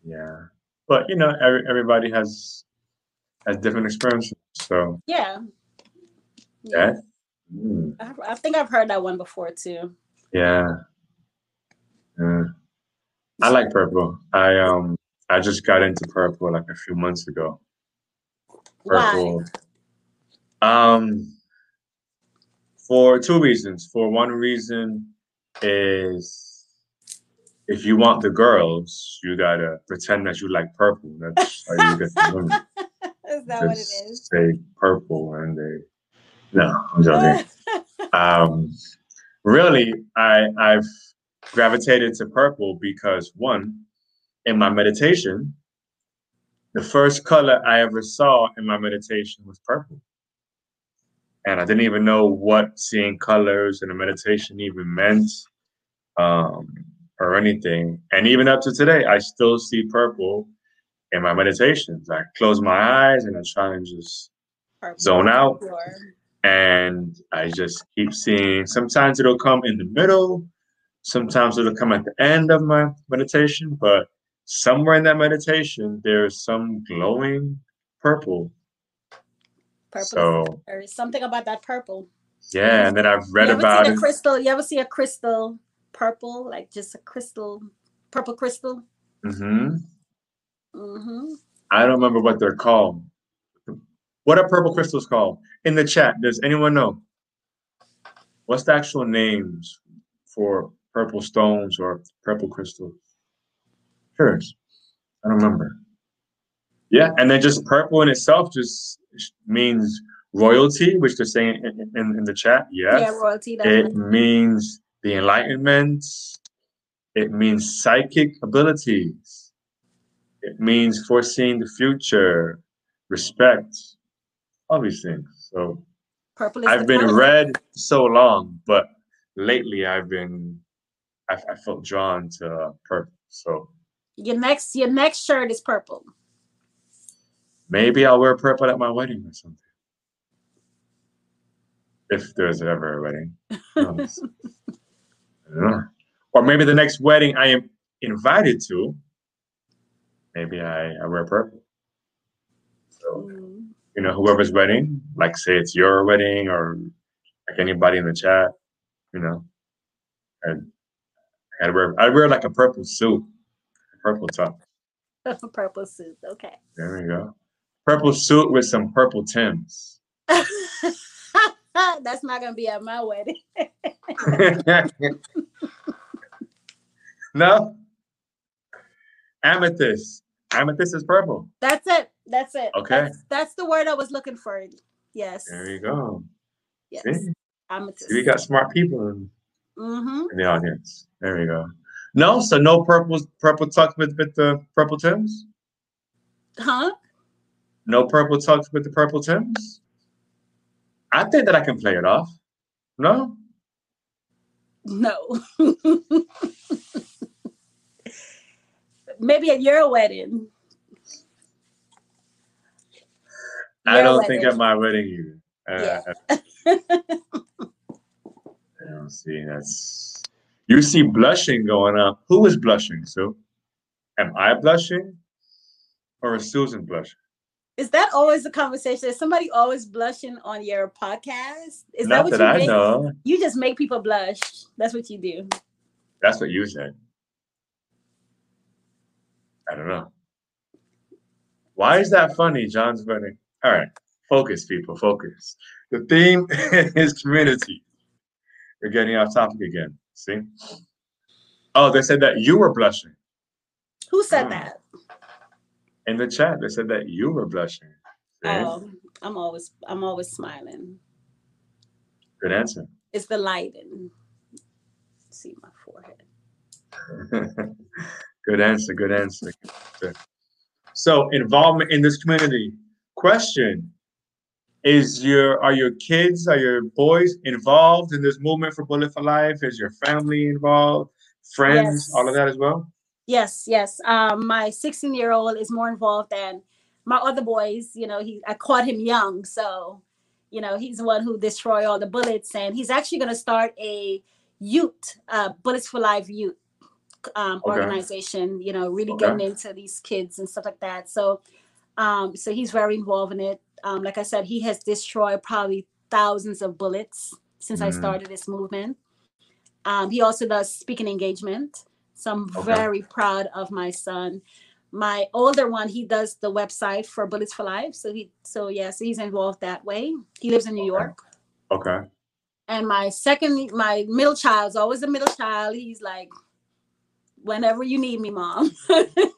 Yeah, but you know, everybody has different experiences. So yeah, yeah. I think I've heard that one before too. Yeah, yeah. I like purple. I just got into purple like a few months ago. Purple. Why? For two reasons. For one reason is, if you want the girls, you gotta pretend that you like purple. That's how you get the women. Is that what it is? Say purple and they... No, I'm joking. Really, I've gravitated to purple because one, in my meditation, the first color I ever saw in my meditation was purple. And I didn't even know what seeing colors and the meditation even meant or anything. And even up to today, I still see purple in my meditations. I close my eyes and I try and just zone out. And I just keep seeing, sometimes it'll come in the middle, sometimes it'll come at the end of my meditation, but somewhere in that meditation, there's some glowing purple. So, there is something about that purple. Yeah, and then I've read about it. Crystal, you ever see a crystal purple, like just a crystal, purple crystal? Mm-hmm. Mm-hmm. I don't remember what they're called. What are purple crystals called? In the chat, does anyone know? What's the actual names for purple stones or purple crystals? Sure. I don't remember. Yeah, and then just purple in itself just means royalty, which they're saying in the chat. Yes. Yeah, royalty. It means the Enlightenment. It means psychic abilities. It means foreseeing the future, respect, all these things. So purple is I've been red so long, but lately I felt drawn to purple. So your next shirt is purple. Maybe I'll wear purple at my wedding or something. If there's ever a wedding. I don't know. Or maybe the next wedding I am invited to, maybe I wear purple. So, you know, whoever's wedding, like say it's your wedding or like anybody in the chat, you know, I'd wear like a purple suit, a purple top. A purple suit, okay. There we go. Purple suit with some purple Tims. That's not gonna be at my wedding. No. Amethyst. Amethyst is purple. That's it. That's it. Okay. That's the word I was looking for. Yes. There you go. Yes. See? Amethyst. We got smart people in the audience. There we go. No, so no purple tux with the purple Tims? Huh? No purple tux with the purple Tims? I think that I can play it off. No? No. Maybe at your wedding. I don't think at my wedding either. Yeah. I don't see that's... You see blushing going up. Who is blushing, Sue? Am I blushing or is Susan blushing? Is that always the conversation? Is somebody always blushing on your podcast? Is that what you make? Not that I know. You just make people blush. That's what you do. That's what you said. I don't know. Why is that funny, John's running? All right. Focus, people. Focus. The theme is community. We're getting off topic again. See? Oh, they said that you were blushing. Who said that? In the chat, they said that you were blushing. See? Oh, I'm always smiling. Good answer. It's the lighting. See my forehead. Good answer. Good answer. So involvement in this community. Question: Are your kids, are your boys involved in this movement for Bullet for Life? Is your family involved? Friends, yes. All of that as well? Yes, yes. My 16-year-old is more involved than my other boys. You know, I caught him young. So, you know, he's the one who destroyed all the bullets. And he's actually going to start a youth, Bullets for Life youth organization, you know, really getting into these kids and stuff like that. So, so he's very involved in it. Like I said, he has destroyed probably thousands of bullets since I started this movement. He also does speaking engagement. So I'm very proud of my son. My older one, he does the website for Bullets for Life. So he's involved that way. He lives in New York. Okay. And my middle child's always the middle child. He's like, whenever you need me, Mom.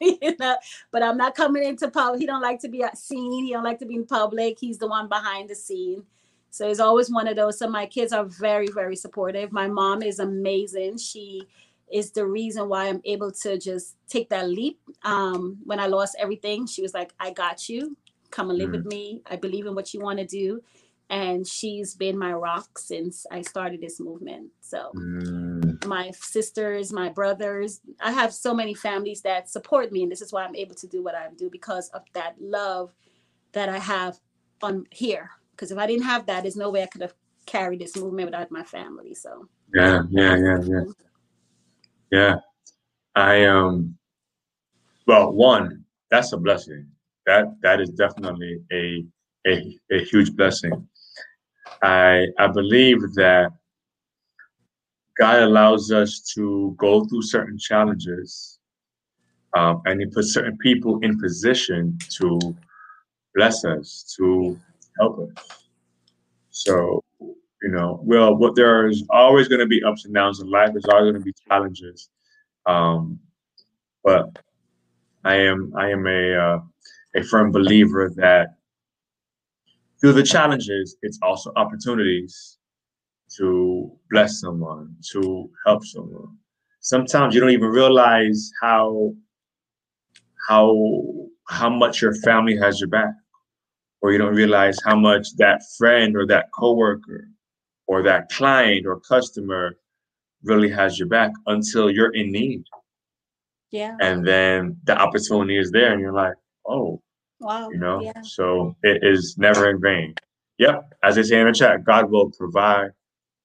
You know? But I'm not coming into public. He don't like to be seen. He don't like to be in public. He's the one behind the scene. So he's always one of those. So my kids are very, very supportive. My mom is amazing. She is the reason why I'm able to just take that leap. When I lost everything, she was like, I got you. Come and live with me. I believe in what you want to do. And she's been my rock since I started this movement. So my sisters, my brothers, I have so many families that support me. And this is why I'm able to do what I do, because of that love that I have on here. Because if I didn't have that, there's no way I could have carried this movement without my family. So yeah. Well, one, that's a blessing. That is definitely a huge blessing. I believe that God allows us to go through certain challenges, and He puts certain people in position to bless us, to help us. So, you know, well, there's always going to be ups and downs in life. There's always going to be challenges, but I am a firm believer that through the challenges, it's also opportunities to bless someone, to help someone. Sometimes you don't even realize how much your family has your back, or you don't realize how much that friend or that coworker or that client or customer really has your back until you're in need. Yeah. And then the opportunity is there and you're like, oh, wow. You know, yeah. So it is never in vain. Yep. As they say in the chat, God will provide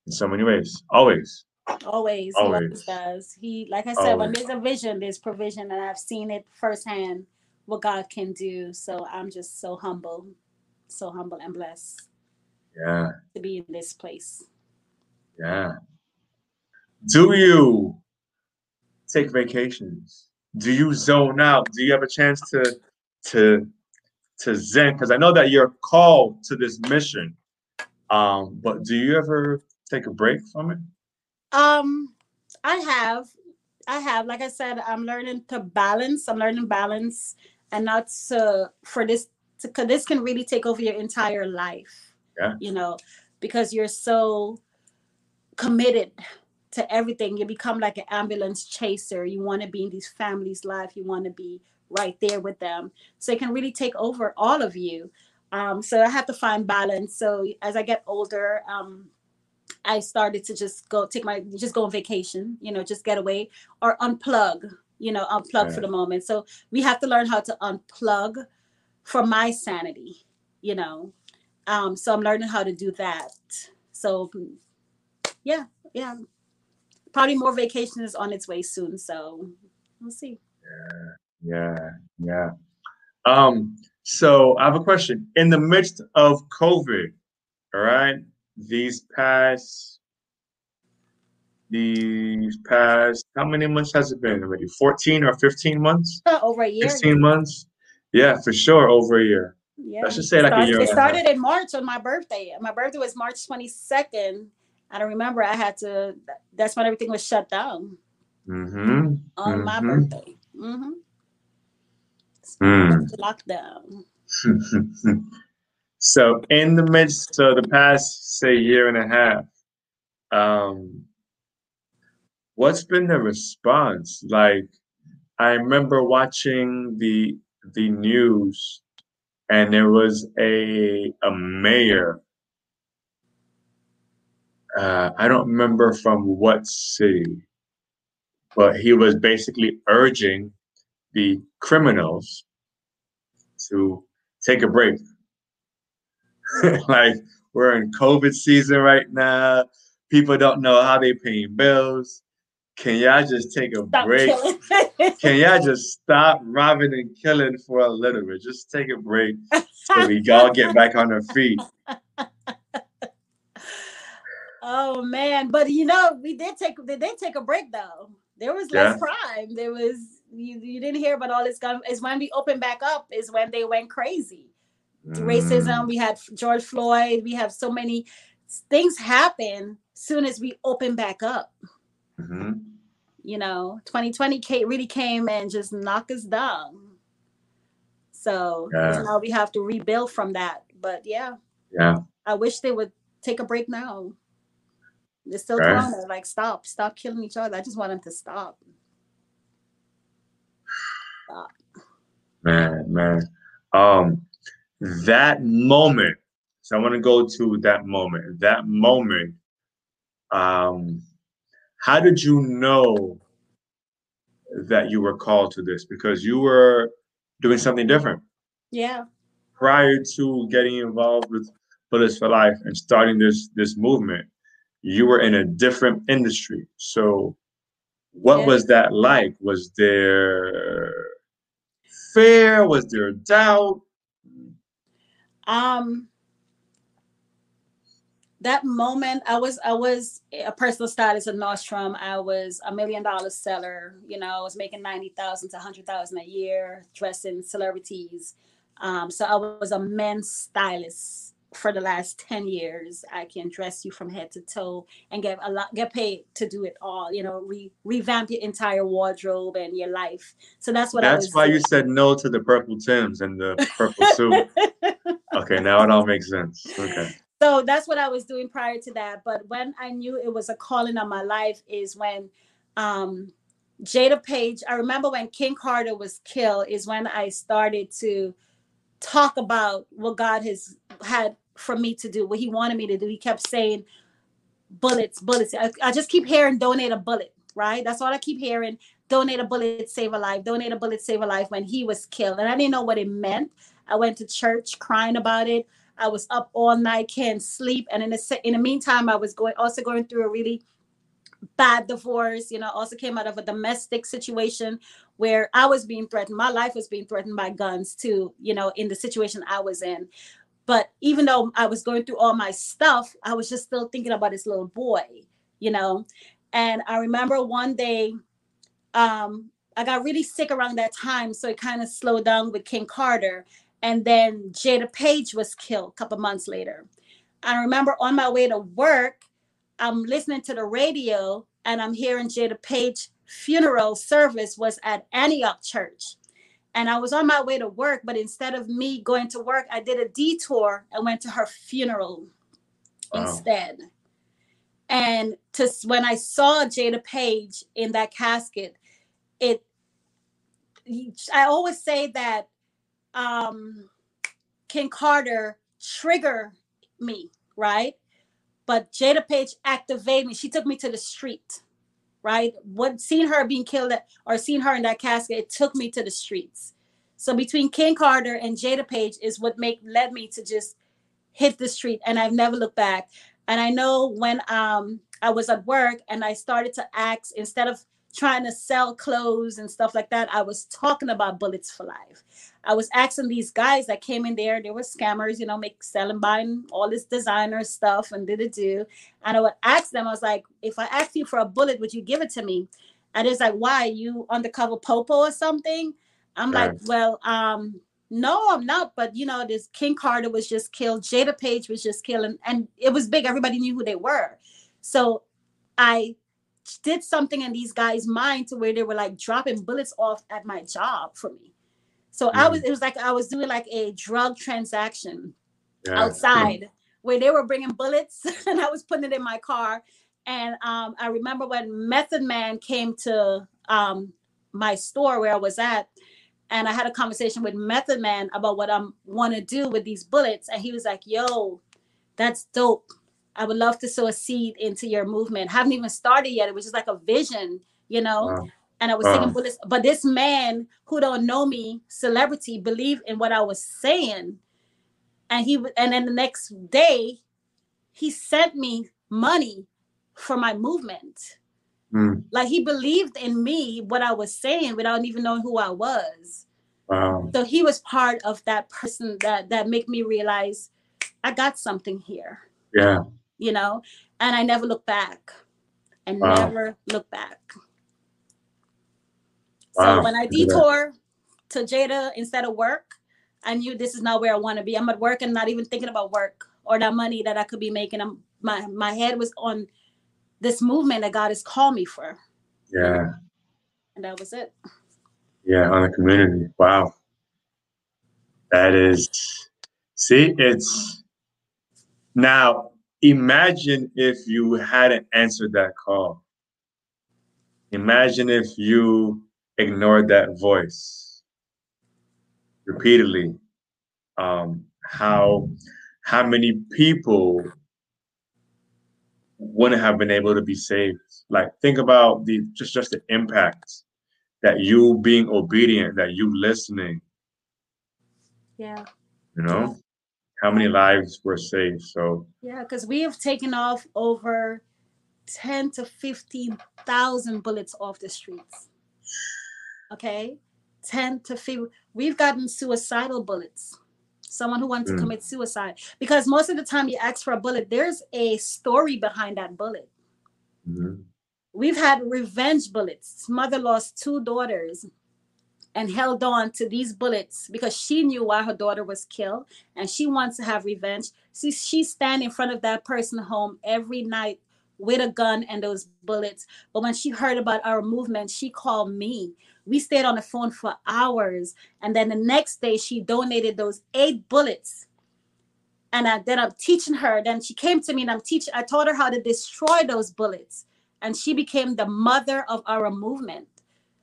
in so many ways. Always. Always. Always. He does. He, like I said, always. When there's a vision, there's provision. And I've seen it firsthand, what God can do. So I'm just so humble and blessed. Yeah. To be in this place. Yeah. Do you take vacations? Do you zone out? Do you have a chance to zen? Because I know that you're called to this mission, but do you ever take a break from it? I have, like I said, I'm learning balance and not to, for this, because this can really take over your entire life. Yeah. You know, because you're so committed to everything, you become like an ambulance chaser. You want to be in these families' life, you want to be right there with them, so it can really take over all of you. So I have to find balance. So as I get older, I started to just go on vacation, you know, just get away or unplug, you know, for the moment. So we have to learn how to unplug for my sanity, you know. So I'm learning how to do that. So yeah, probably more vacation is on its way soon. So we'll see. Yeah. Yeah. So I have a question. In the midst of COVID, all right, these past, how many months has it been already? 14 or 15 months? Over a year. 15 months? Yeah, for sure, over a year. Yeah. I should say it like a year. It started in March on my birthday. My birthday was March 22nd. I don't remember. I had to, that's when everything was shut down. Mm-hmm. On my birthday. Mm-hmm. Lockdown. So in the midst of the past, say, year and a half, what's been the response? Like, I remember watching the news, and there was a mayor. I don't remember from what city, but he was basically urging the criminals to take a break. Like, we're in COVID season right now. People don't know how they paying bills. Can y'all just take a break? Can y'all just stop robbing and killing for a little bit? Just take a break so we all get back on our feet. Oh man, but you know, they did take a break though. There was less crime. There was, you didn't hear about all this gun. It's when we opened back up is when they went crazy. Racism, we had George Floyd, we have so many things happen soon as we open back up. Mm-hmm. You know, 2020 really came and just knocked us down. So now we have to rebuild from that. But yeah, I wish they would take a break now. They're still trying to, like, stop killing each other. I just want them to stop. Man. That moment So I want to go to that moment. That moment, how did you know that you were called to this? Because you were doing something different. Yeah. Prior to getting involved with Bullets for Life and starting this movement, you were in a different industry. So what was that like? Was there fear? Was there doubt? That moment, I was a personal stylist at Nordstrom. I was a $1 million seller. You know, I was making 90,000 to 100,000 a year, dressing celebrities. So I was a men's stylist for the last 10 years. I can dress you from head to toe and get paid to do it all. You know, revamp your entire wardrobe and your life. So that's what. That's why you said no to the purple Tims and the purple suit. Okay, now it all makes sense. Okay. So that's what I was doing prior to that. But when I knew it was a calling on my life is when Jada Page, I remember when King Carter was killed is when I started to talk about what God has had for me to do, what he wanted me to do. He kept saying, bullets, bullets. I just keep hearing donate a bullet, right? That's all I keep hearing. Donate a bullet, save a life. Donate a bullet, save a life when he was killed. And I didn't know what it meant. I went to church crying about it. I was up all night, can't sleep. And in the meantime, I was also going through a really bad divorce. You know, also came out of a domestic situation where I was being threatened. My life was being threatened by guns too, you know, in the situation I was in. But even though I was going through all my stuff, I was just still thinking about this little boy, you know. And I remember one day, I got really sick around that time. So it kind of slowed down with King Carter. And then Jada Page was killed a couple months later. I remember on my way to work, I'm listening to the radio and I'm hearing Jada Page funeral service was at Antioch Church. And I was on my way to work, but instead of me going to work, I did a detour and went to her funeral instead. And when I saw Jada Page in that casket, I always say that King Carter triggered me, right? But Jada Page activated me. She took me to the street, right? Seeing her being killed or seeing her in that casket, it took me to the streets. So between King Carter and Jada Page is what led me to just hit the street, and I've never looked back. And I know when I was at work and I started to ask, instead of trying to sell clothes and stuff like that, I was talking about Bullets for Life. I was asking these guys that came in there, they were scammers, you know, selling, buying all this designer stuff and did. And I would ask them, I was like, if I asked you for a bullet, would you give it to me? And it's like, why, you undercover popo or something? I'm like, well, no, I'm not. But you know, this King Carter was just killed. Jada Page was just killed. And it was big. Everybody knew who they were. So I did something in these guys' mind to where they were like dropping bullets off at my job for me. So it was like I was doing like a drug transaction outside where they were bringing bullets and I was putting it in my car. And I remember when Method Man came to my store where I was at, and I had a conversation with Method Man about what I want to do with these bullets. And he was like, yo, that's dope. I would love to sow a seed into your movement. I haven't even started yet. It was just like a vision, you know? Wow. And I was thinking, but this man who don't know me, celebrity, believed in what I was saying. And then the next day, he sent me money for my movement. Like he believed in me, what I was saying, without even knowing who I was. Wow. So he was part of that person that made me realize I got something here. Yeah. You know, and I never look back. So when I detour to Jada instead of work, I knew this is not where I want to be. I'm at work and not even thinking about work or that money that I could be making. My head was on this movement that God has called me for. Yeah. And that was it. Yeah, on the community. Wow. That is, see, it's, now imagine if you hadn't answered that call. Imagine if you ignored that voice repeatedly. How how many people wouldn't have been able to be saved. Like, think about the just the impact that you being obedient, that you listening. Yeah. You know, how many lives were saved. So yeah, because we have taken off over 10 to 15,000 bullets off the streets. Okay, 10 to 15. We've gotten suicidal bullets. Someone who wants to commit suicide, because most of the time you ask for a bullet, there's a story behind that bullet. Mm-hmm. We've had revenge bullets. Mother lost two daughters and held on to these bullets because she knew why her daughter was killed and she wants to have revenge. See, she stands in front of that person's home every night with a gun and those bullets. But when she heard about our movement, she called me. We stayed on the phone for hours. And then the next day she donated those 8 bullets. And then I'm teaching her. Then she came to me and I taught her how to destroy those bullets. And she became the mother of our movement.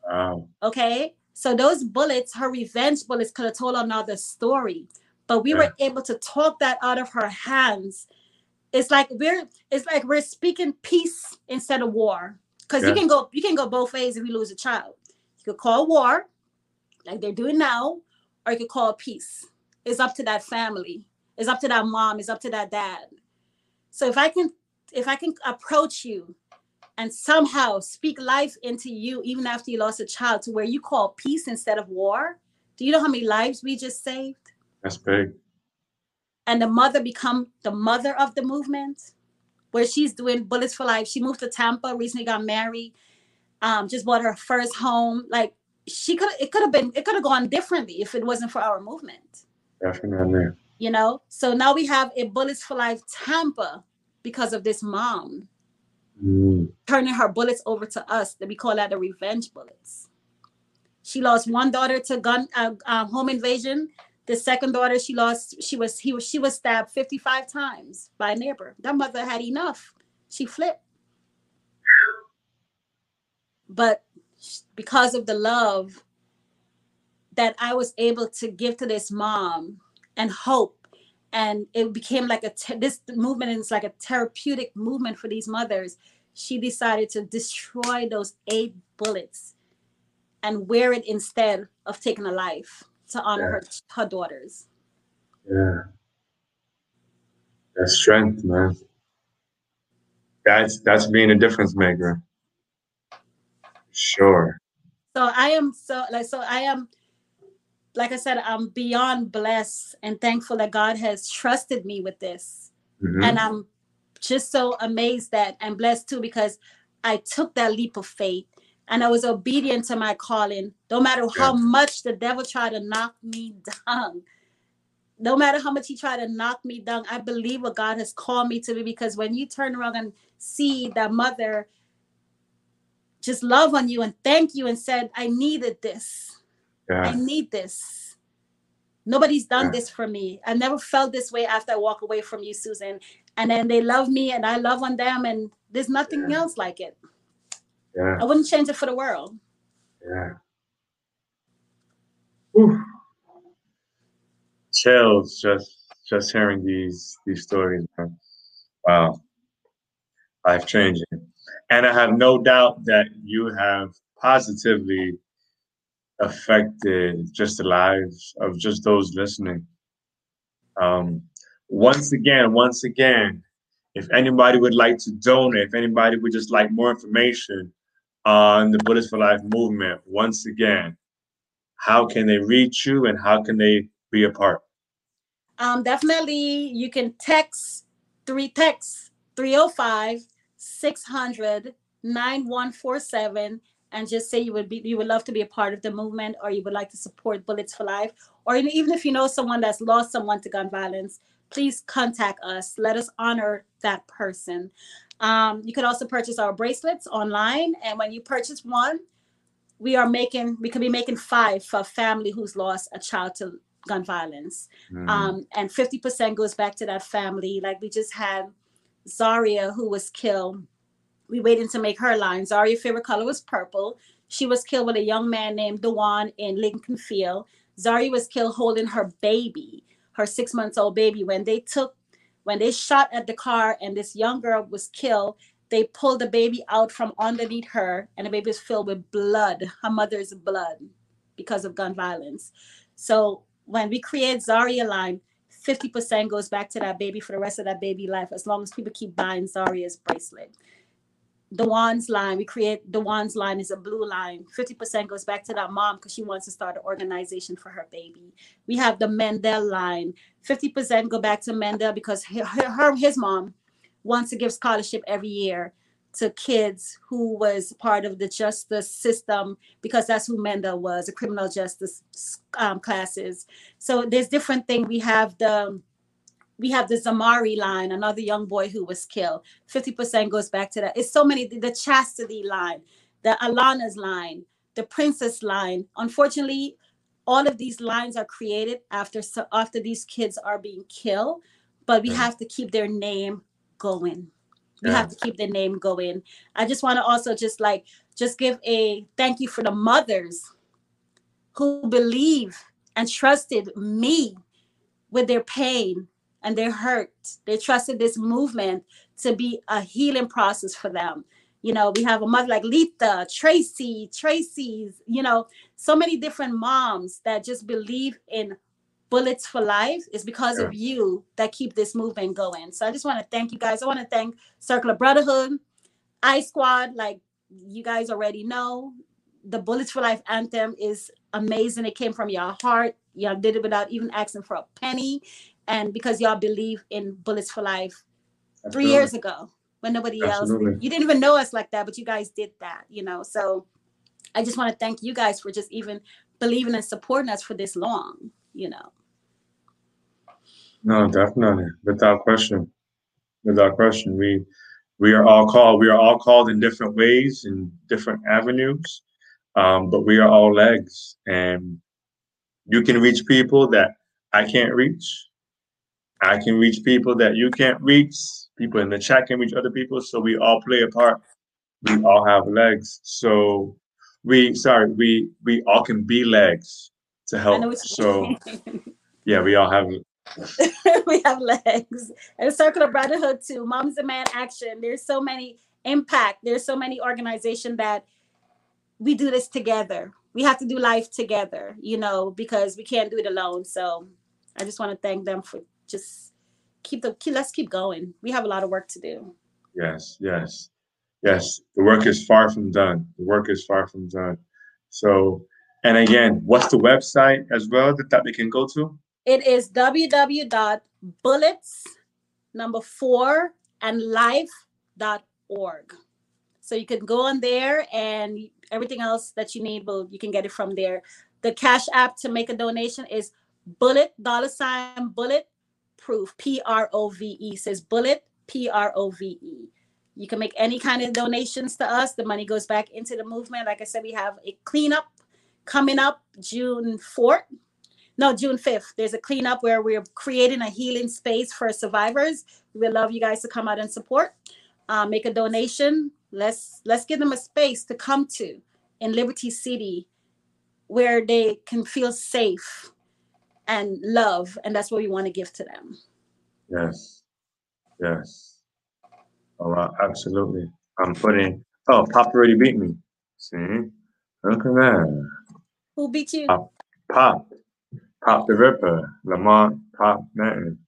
Wow. Okay. So those bullets, her revenge bullets, could have told another story. But we were able to talk that out of her hands. It's like we're speaking peace instead of war. Because you can go both ways if we lose a child. You could call war, like they're doing now, or you could call peace. It's up to that family. It's up to that mom. It's up to that dad. So if I can approach you and somehow speak life into you, even after you lost a child, to where you call peace instead of war, do you know how many lives we just saved? That's big. And the mother become the mother of the movement, where she's doing Bullets for Life. She moved to Tampa, recently got married. Just bought her first home. Like, it could have gone differently if it wasn't for our movement. Definitely. You know, so now we have a Bullets for Life Tampa because of this mom turning her bullets over to us. That we call that the revenge bullets. She lost one daughter to home invasion. The second daughter she was stabbed 55 times by a neighbor. That mother had enough. She flipped. But because of the love that I was able to give to this mom and hope, and it became like this movement is like a therapeutic movement for these mothers. She decided to destroy those 8 bullets and wear it instead of taking a life to honor her daughters. Yeah. That's strength, man. That's being a difference maker. Sure. So I am, like I said, I'm beyond blessed and thankful that God has trusted me with this. Mm-hmm. And I'm just so amazed that I'm blessed too, because I took that leap of faith and I was obedient to my calling. No matter how much the devil tried to knock me down, no matter how much he tried to knock me down, I believe what God has called me to be, because when you turn around and see that mother just love on you and thank you and said, I needed this. Yeah. I need this. Nobody's done this for me. I never felt this way after I walk away from you, Susan. And then they love me and I love on them, and there's nothing else like it. Yeah. I wouldn't change it for the world. Yeah. Whew. Chills just hearing these stories, man. Wow. Life changing. And I have no doubt that you have positively affected just the lives of just those listening. Once again, if anybody would like to donate, if anybody would just like more information on the Bullets for Life movement, once again, how can they reach you and how can they be a part? Definitely, you can text 305-600-9147 and just say you would love to be a part of the movement, or you would like to support Bullets for Life, or even if you know someone that's lost someone to gun violence, please contact us. Let us honor that person. You can also purchase our bracelets online, and when you purchase one, we could be making 5 for a family who's lost a child to gun violence. And 50% goes back to that family. Like, we just had Zaria, who was killed. We waited to make her line. Zaria's favorite color was purple. She was killed with a young man named Dewan in Lincoln Field. Zaria was killed holding her baby. her 6-month-old baby. When they shot at the car and this young girl was killed, they pulled the baby out from underneath her, and the baby is filled with blood, her mother's blood, because of gun violence. So when we create Zaria line, 50% goes back to that baby for the rest of that baby life, as long as people keep buying Zaria's bracelet. Dewan's line, we create Dewan's line, is a blue line. 50% goes back to that mom because she wants to start an organization for her baby. We have the Mendel line. 50% go back to Mendel because his mom wants to give scholarship every year to kids who was part of the justice system, because that's who Mendel was, the criminal justice classes. So there's different things. We have the Zamari line, another young boy who was killed. 50% goes back to that. It's so many, the Chastity line, the Alana's line, the Princess line. Unfortunately, all of these lines are created after these kids are being killed, but we have to keep their name going. We have to keep the name going. I just want to also just give a thank you for the mothers who believe and trusted me with their pain and their hurt. They trusted this movement to be a healing process for them. You know, we have a mother like Lita, Tracy's, you know, so many different moms that just believe in Bullets for Life. Is because of you that keep this movement going. So I just want to thank you guys. I want to thank Circle of Brotherhood, Ice Squad, like you guys already know. The Bullets for Life anthem is amazing. It came from y'all heart. Y'all did it without even asking for a penny. And because y'all believe in Bullets for Life. Absolutely. 3 years ago when nobody Absolutely. Else, you didn't even know us like that, but you guys did that, you know. So I just want to thank you guys for just even believing and supporting us for this long, you know. No, definitely, without question, we are all called. We are all called in different ways, in different avenues, but we are all legs, and you can reach people that I can't reach. I can reach people that you can't reach. People in the chat can reach other people, so we all play a part. We all have legs, so we all can be legs to help. So yeah, we all have. We have legs. And Circle of Brotherhood too, Moms and Man Action. There's so many impact. There's so many organizations that we do this together. We have to do life together, you know, because we can't do it alone. So I just want to thank them for just let's keep going. We have a lot of work to do. Yes. The work is far from done. So, and again, what's the website as well that we can go to? It is www.bullets4life.org. So you can go on there, and everything else that you need, you can get it from there. The Cash App to make a donation is $bulletprove, P-R-O-V-E. Says Bullet, P-R-O-V-E. You can make any kind of donations to us. The money goes back into the movement. Like I said, we have a cleanup coming up June 5th. There's a cleanup where we're creating a healing space for survivors. We would love you guys to come out and support. Make a donation. Let's give them a space to come to in Liberty City where they can feel safe and love. And that's what we want to give to them. Yes. All right, absolutely. I'm putting, Pop already beat me. See? Look at that. Who beat you? Pop the Ripper, Lamont Pop Martin.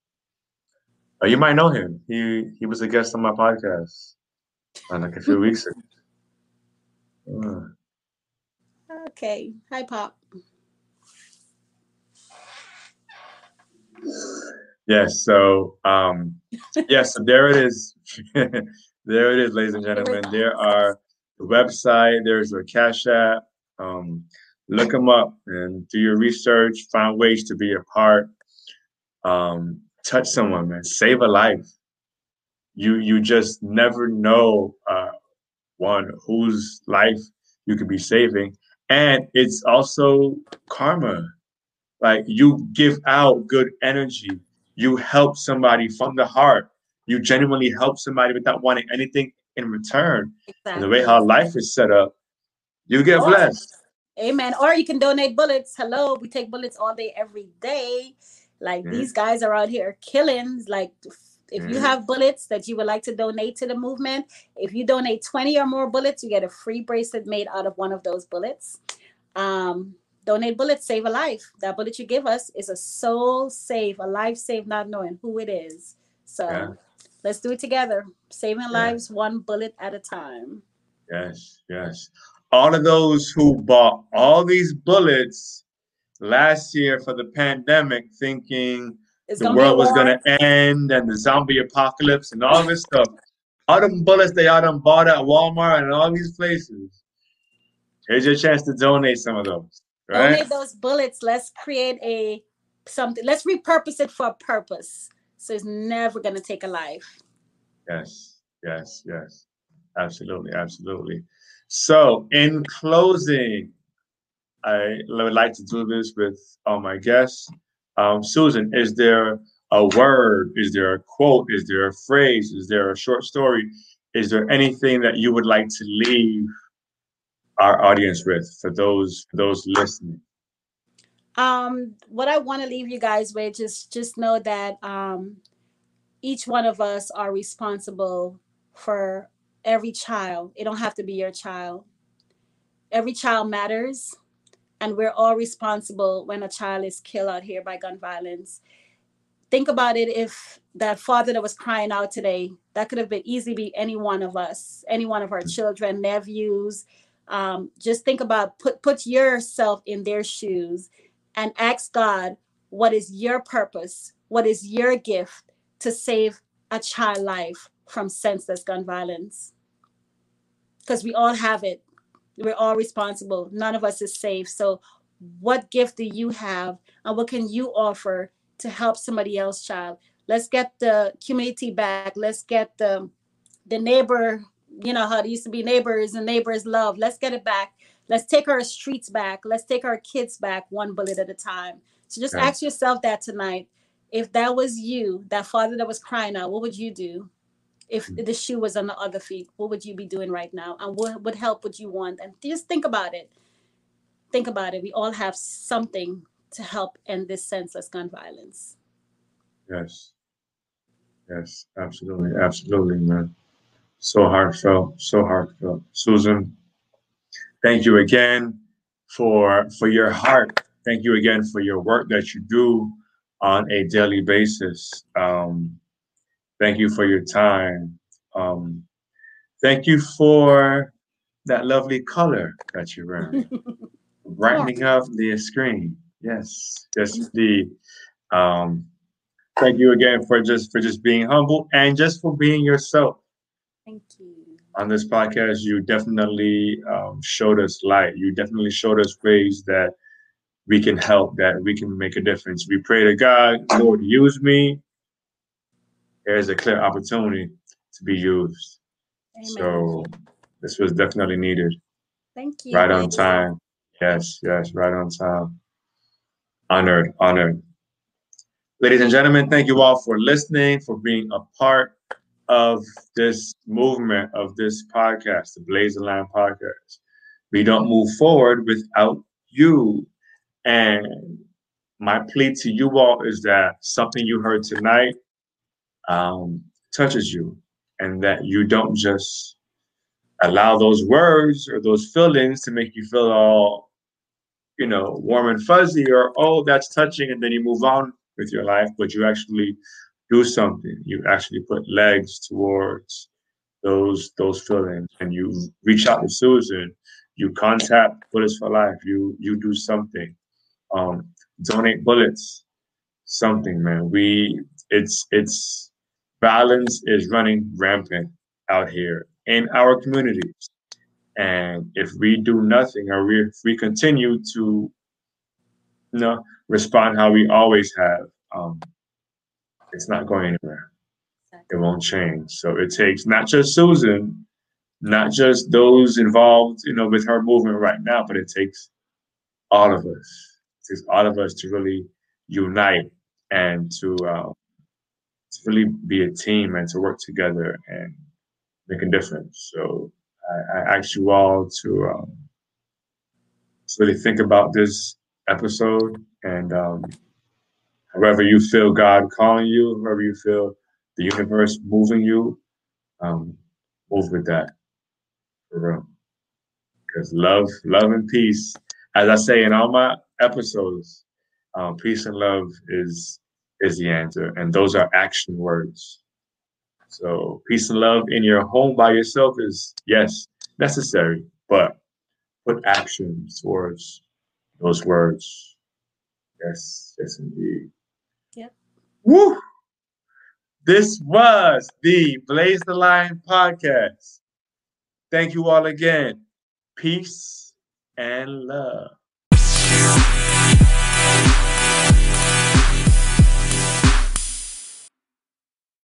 Oh, you might know him. He was a guest on my podcast like a few weeks ago. Okay. Hi, Pop. Yes. So, so there it is. There it is, ladies and gentlemen. There are the website. There's a Cash App. Look them up and do your research. Find ways to be a part. Touch someone, man. Save a life. You just never know whose life you could be saving, and it's also karma. Like, you give out good energy. You help somebody from the heart. You genuinely help somebody without wanting anything in return. Exactly. And the way how life is set up, you get blessed. Amen. Or you can donate bullets. Hello, we take bullets all day, every day. Like these guys are out here killing. Like if you have bullets that you would like to donate to the movement, if you donate 20 or more bullets, you get a free bracelet made out of one of those bullets. Donate bullets, save a life. That bullet you give us is a soul save, a life save, not knowing who it is. So let's do it together. Saving lives one bullet at a time. Yes, yes. All of those who bought all these bullets last year for the pandemic thinking the world was going to end and the zombie apocalypse and all this stuff. All them bullets they all done bought at Walmart and all these places. Here's your chance to donate some of those. Right? Donate those bullets. Let's create a something. Let's repurpose it for a purpose. So it's never going to take a life. Yes, yes, yes. Absolutely, absolutely. So in closing, I would like to do this with all my guests. Susan, is there a word? Is there a quote? Is there a phrase? Is there a short story? Is there anything that you would like to leave our audience with for those listening? What I want to leave you guys with is just know that each one of us are responsible for every child. It don't have to be your child. Every child matters. And we're all responsible when a child is killed out here by gun violence. Think about it, if that father that was crying out today, that could have been easily be any one of us, any one of our children, nephews. Just think about, put yourself in their shoes and ask God, what is your purpose? What is your gift to save a child life from senseless gun violence? Because we all have it. We're all responsible. None of us is safe. So what gift do you have and what can you offer to help somebody else's child? Let's get the community back. Let's get the neighbor, you know, how it used to be neighbors and neighbors love. Let's get it back. Let's take our streets back. Let's take our kids back one bullet at a time. So just ask yourself that tonight. If that was you, that father that was crying out, what would you do? If the shoe was on the other feet, what would you be doing right now? And what help would you want? And just think about it. Think about it. We all have something to help end this senseless gun violence. Yes. Yes, absolutely. Absolutely, man. So heartfelt. So heartfelt. Susan, thank you again for your heart. Thank you again for your work that you do on a daily basis. Thank you for your time. Thank you for that lovely color that you're wearing. Brightening up the screen. Yes, yes indeed. Thank you again for just being humble and just for being yourself. Thank you. On this podcast, you definitely showed us light. You definitely showed us ways that we can help, that we can make a difference. We pray to God, Lord, use me. There's a clear opportunity to be used. Amen. So this was definitely needed. Thank you. Right on time. Yes, yes, right on time. Honored, honored. Ladies and gentlemen, thank you all for listening, for being a part of this movement, of this podcast, the Blaze the Lion podcast. We don't move forward without you. And my plea to you all is that something you heard tonight touches you, and that you don't just allow those words or those feelings to make you feel all, you know, warm and fuzzy or, oh, that's touching, and then you move on with your life, but you actually do something. You actually put legs towards those feelings, and you reach out to Susan, you contact Bullets for Life, you do something, donate bullets, something, man. It's violence is running rampant out here in our communities. And if we do nothing, or if we continue to, you know, respond how we always have, it's not going anywhere. It won't change. So it takes not just Susan, not just those involved, you know, with her movement right now, but it takes all of us. It takes all of us to really unite and to really be a team and to work together and make a difference. So I ask you all to really think about this episode and however you feel God calling you, however you feel the universe moving you, move with that, for real. Because love and peace, as I say in all my episodes, peace and love is the answer, and those are action words. So peace and love in your home by yourself is, yes, necessary, but put action towards those words. Yes, yes, indeed. Yep. Woo! This was the Blaze the Lion podcast. Thank you all again. Peace and love.